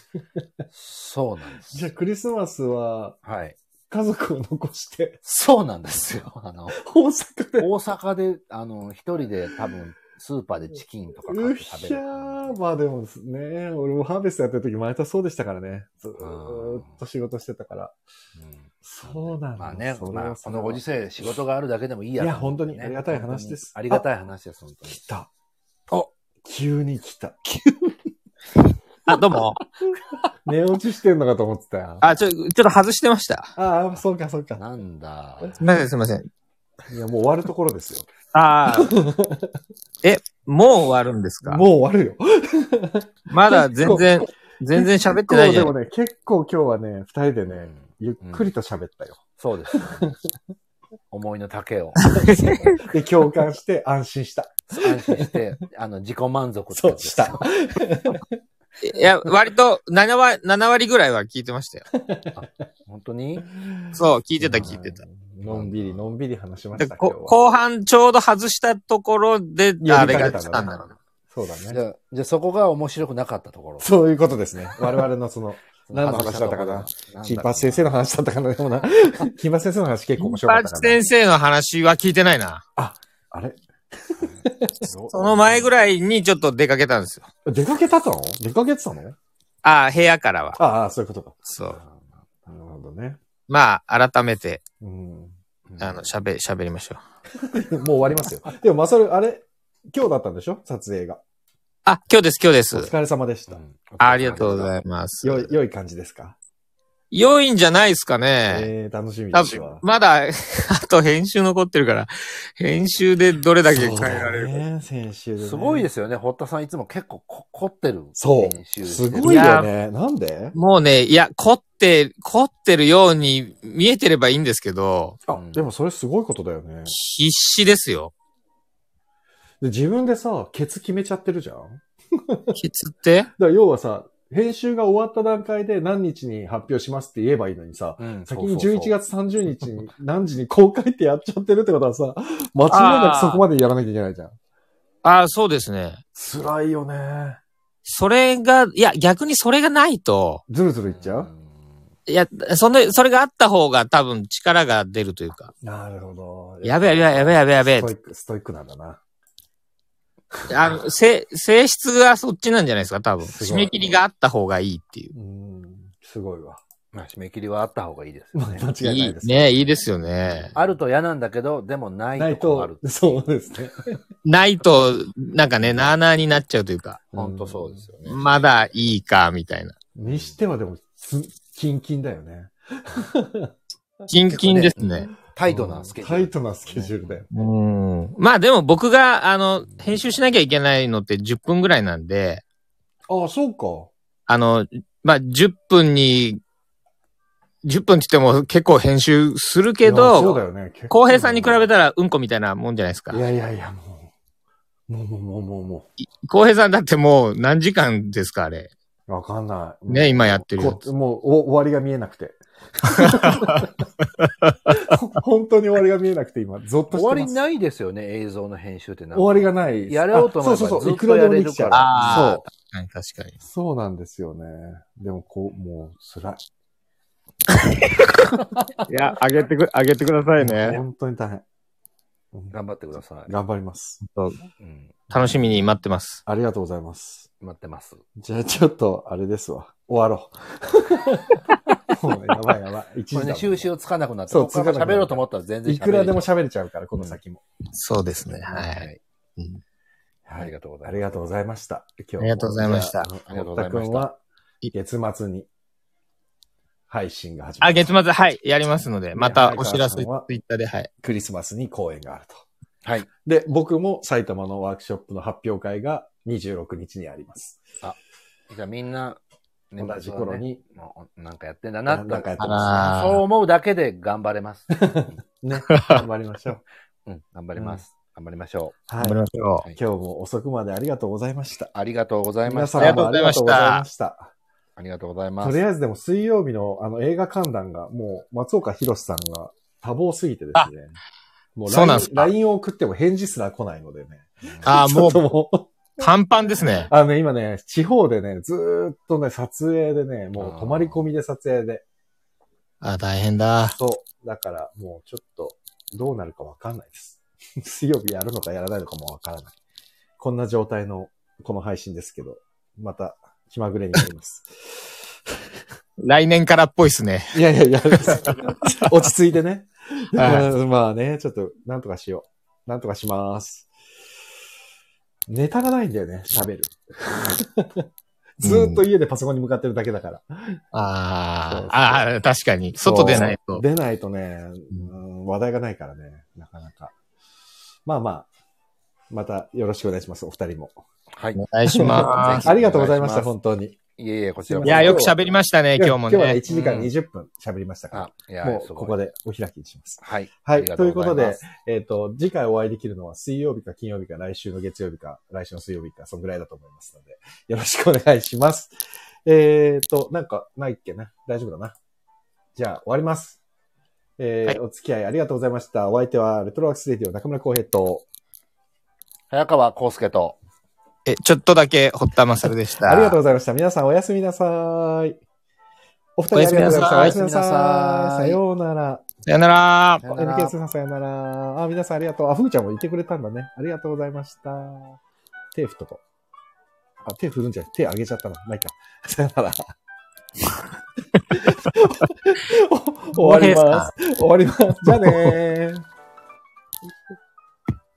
そうなんです。じゃあクリスマスは、はい。家族を残して。そうなんですよ。あの、大阪で。大阪で、あの、一人で多分、スーパーでチキンとか買って食べる。いやー、まあでもね、俺もハーベストやってる時毎年そうでしたからね。ずーっと仕事してたから。うん、そうなんだ。まあね、まあ、このご時世仕事があるだけでもいいや、ね。いや、本当にありがたい話です。ありがたい話です、本当に。来た。お、急に来た。急に。あ、どうも。寝落ちしてんのかと思ってたよ。あ、ちょ、ちょっと外してました。ああ、そうか、そうか。なんだ。なんですいません。いや、もう終わるところですよ。ああ。え、もう終わるんですか？もう終わるよ。まだ全然、全然喋ってないじゃん。でもね、結構今日はね、二人でね、ゆっくりと喋ったよ。うん、そうです、ね。思いの丈を。で、共感して安心した。安心して、あの、自己満足ってことでした。いや、割と7割、7割ぐらいは聞いてましたよ。本当に？そう、聞いてた聞いてた。のんびり、のんびり話しました。後半ちょうど外したところで、あれが来たんだろうな。そうだね。じゃあ、じゃあそこが面白くなかったところ。そういうことですね。我々のその、何の話だったかな。金八先生の話だったかな。でもな、金八先生の話結構面白かったかな。金八先生の話は聞いてないな。あ、あれその前ぐらいにちょっと出かけたんですよ。出かけたの？出かけてたの？ああ、部屋からは。ああ、そういうことか。そう。なるほどね。まあ、改めて、うん、あの、喋、喋りましょう。もう終わりますよ。でも、まさる、あれ、今日だったんでしょ？撮影が。あ、今日です、今日です。お疲れ様でした。うん、ありがとうございます。良い、良い感じですか？良いんじゃないですかね。えー、楽しみですわ。まだ、あと編集残ってるから、編集でどれだけ変えられるか。ね、編集で、ね。すごいですよね。堀田さんいつも結構こ凝ってる。そう。編集すごいよね。なんで？もうね、いや、凝って、凝ってるように見えてればいいんですけど。あ、でもそれすごいことだよね。必死ですよ。で自分でさ、ケツ決めちゃってるじゃん。ケツって？だから要はさ、編集が終わった段階で何日に発表しますって言えばいいのにさ、うん、先にじゅういちがつさんじゅうにちに何時に公開ってやっちゃってるってことはさ、間違いなくそこまでやらなきゃいけないじゃん。ああ、そうですね。辛いよね。それが、いや、逆にそれがないと。ずるずるいっちゃう？いや、その、それがあった方が多分力が出るというか。なるほど。やべえ、やべえ、やべえ、やべえ。ストイック、ストイックなんだな。あの、性、性質がそっちなんじゃないですか、多分。締め切りがあった方がいいっていう。うん、すごいわ。まあ、締め切りはあった方がいいですよね。間違いないですね。いいね、いいですよね。あると嫌なんだけど、でもないとある。そうですね。ないと、なんかね、なあなあになっちゃうというか。ほんとそうですよね。まだいいか、みたいな。にしてはでも、キンキンだよね。キンキンですね。タイトなスケジュール。タイトなスケジュールだよ。うん。まあでも僕が、あの、編集しなきゃいけないのってじゅっぷんぐらいなんで。ああ、そうか。あの、まあじゅっぷんに、じゅっぷんって言っても結構編集するけど、そうだよね。浩平さんに比べたらうんこみたいなもんじゃないですか。いやいやいや、もう、もうもうもうもうもう。浩平さんだってもう何時間ですか、あれ。わかんない。ね、今やってるやつ。もう終わりが見えなくて。本当に終わりが見えなくて今ゾッとしてます。終わりないですよね、映像の編集って。なんか終わりがない。やろうと思えばずっとやれるから。そうそうそう、いくらでもできちゃう。ああ、確かに確かに。そうなんですよね。でもこうもう辛い。いや、あげてくあげてくださいね。本当に大変。頑張ってください。頑張ります。うん、楽しみに待ってます。ありがとうございます。待ってます。じゃあちょっとあれですわ。終わろう。もうやばいやばい。一時だもんね。これね、収集つかなくなって、僕が喋ろうと思ったら全然喋れない。いくらでも喋れちゃうから、この先も。うん、そうですね。はい。うん、はい。ありがとうございます。ありがとうございました。今日ありがとうございました。堀田くんは、月末に配信が始まる。あ、月末、はい。やりますので、またお知らせ、ツイッターで、はい。クリスマスに公演があると。はい。で、僕も埼玉のワークショップの発表会がにじゅうろくにちにあります。あ、じゃあみんな、ね、同じ頃に、なんかやってんだなって、なんかやってます、ね。そう思うだけで頑張れます。ね。頑張りましょう。うん、頑張ります。うん、頑張りましょう。はい。頑張りましょう。今日も遅くまでありがとうございました。ありがとうございました。皆様ありがとうございました。ありがとうございます。とりあえずでも水曜日のあの映画観覧が、もう松岡弘さんが多忙すぎてですね。もう ライン を送っても返事すら来ないのでね。ああ、もう。パンパンですね。あのね、今ね、地方でね、ずーっとね、撮影でね、もう泊まり込みで撮影で。あ、大変だ。そう。だから、もうちょっと、どうなるかわかんないです。水曜日やるのかやらないのかもわからない。こんな状態の、この配信ですけど、また、気まぐれになります。来年からっぽいっすね。いやいやいや、落ち着いてね。まあね、ちょっと、なんとかしよう。なんとかします。ネタがないんだよね、喋る。ずーっと家でパソコンに向かってるだけだから。うん、ああ、あ確かに。外出ないと。出ないとね、うん、話題がないからね、なかなか。まあまあ、またよろしくお願いします、お二人も。はい。お願いします。ありがとうございました、本当に。いえいえ、こちらも。いや、よく喋りましたね、今日もね。今日はね、いちじかんにじゅっぷん喋りましたから、うん、もうここでお開きにします。はい。はい。ということで、えっと、次回お会いできるのは水曜日か金曜日か来週の月曜日か来週の水曜日か、そんぐらいだと思いますので、よろしくお願いします。えっと、なんか、ないっけな。大丈夫だな。じゃあ、終わります。えーはい、お付き合いありがとうございました。お相手は、レトロワークスレディオ中村浩平と、早川康介と、え、ちょっとだけ堀田勝でした。ありがとうございました。皆さんおやすみなさーい。お二人ありがとうございました。おやすみなさーい。さようなら。さようなら。エヌケーエス さんさようなら。あ、皆さんありがとう。あ、ふぐちゃんもいてくれたんだね。ありがとうございました。手振っとこう。あ、手振るんじゃない。手上げちゃったな。まあ、いいか。さようなら。終わります。終わります。じゃあねー。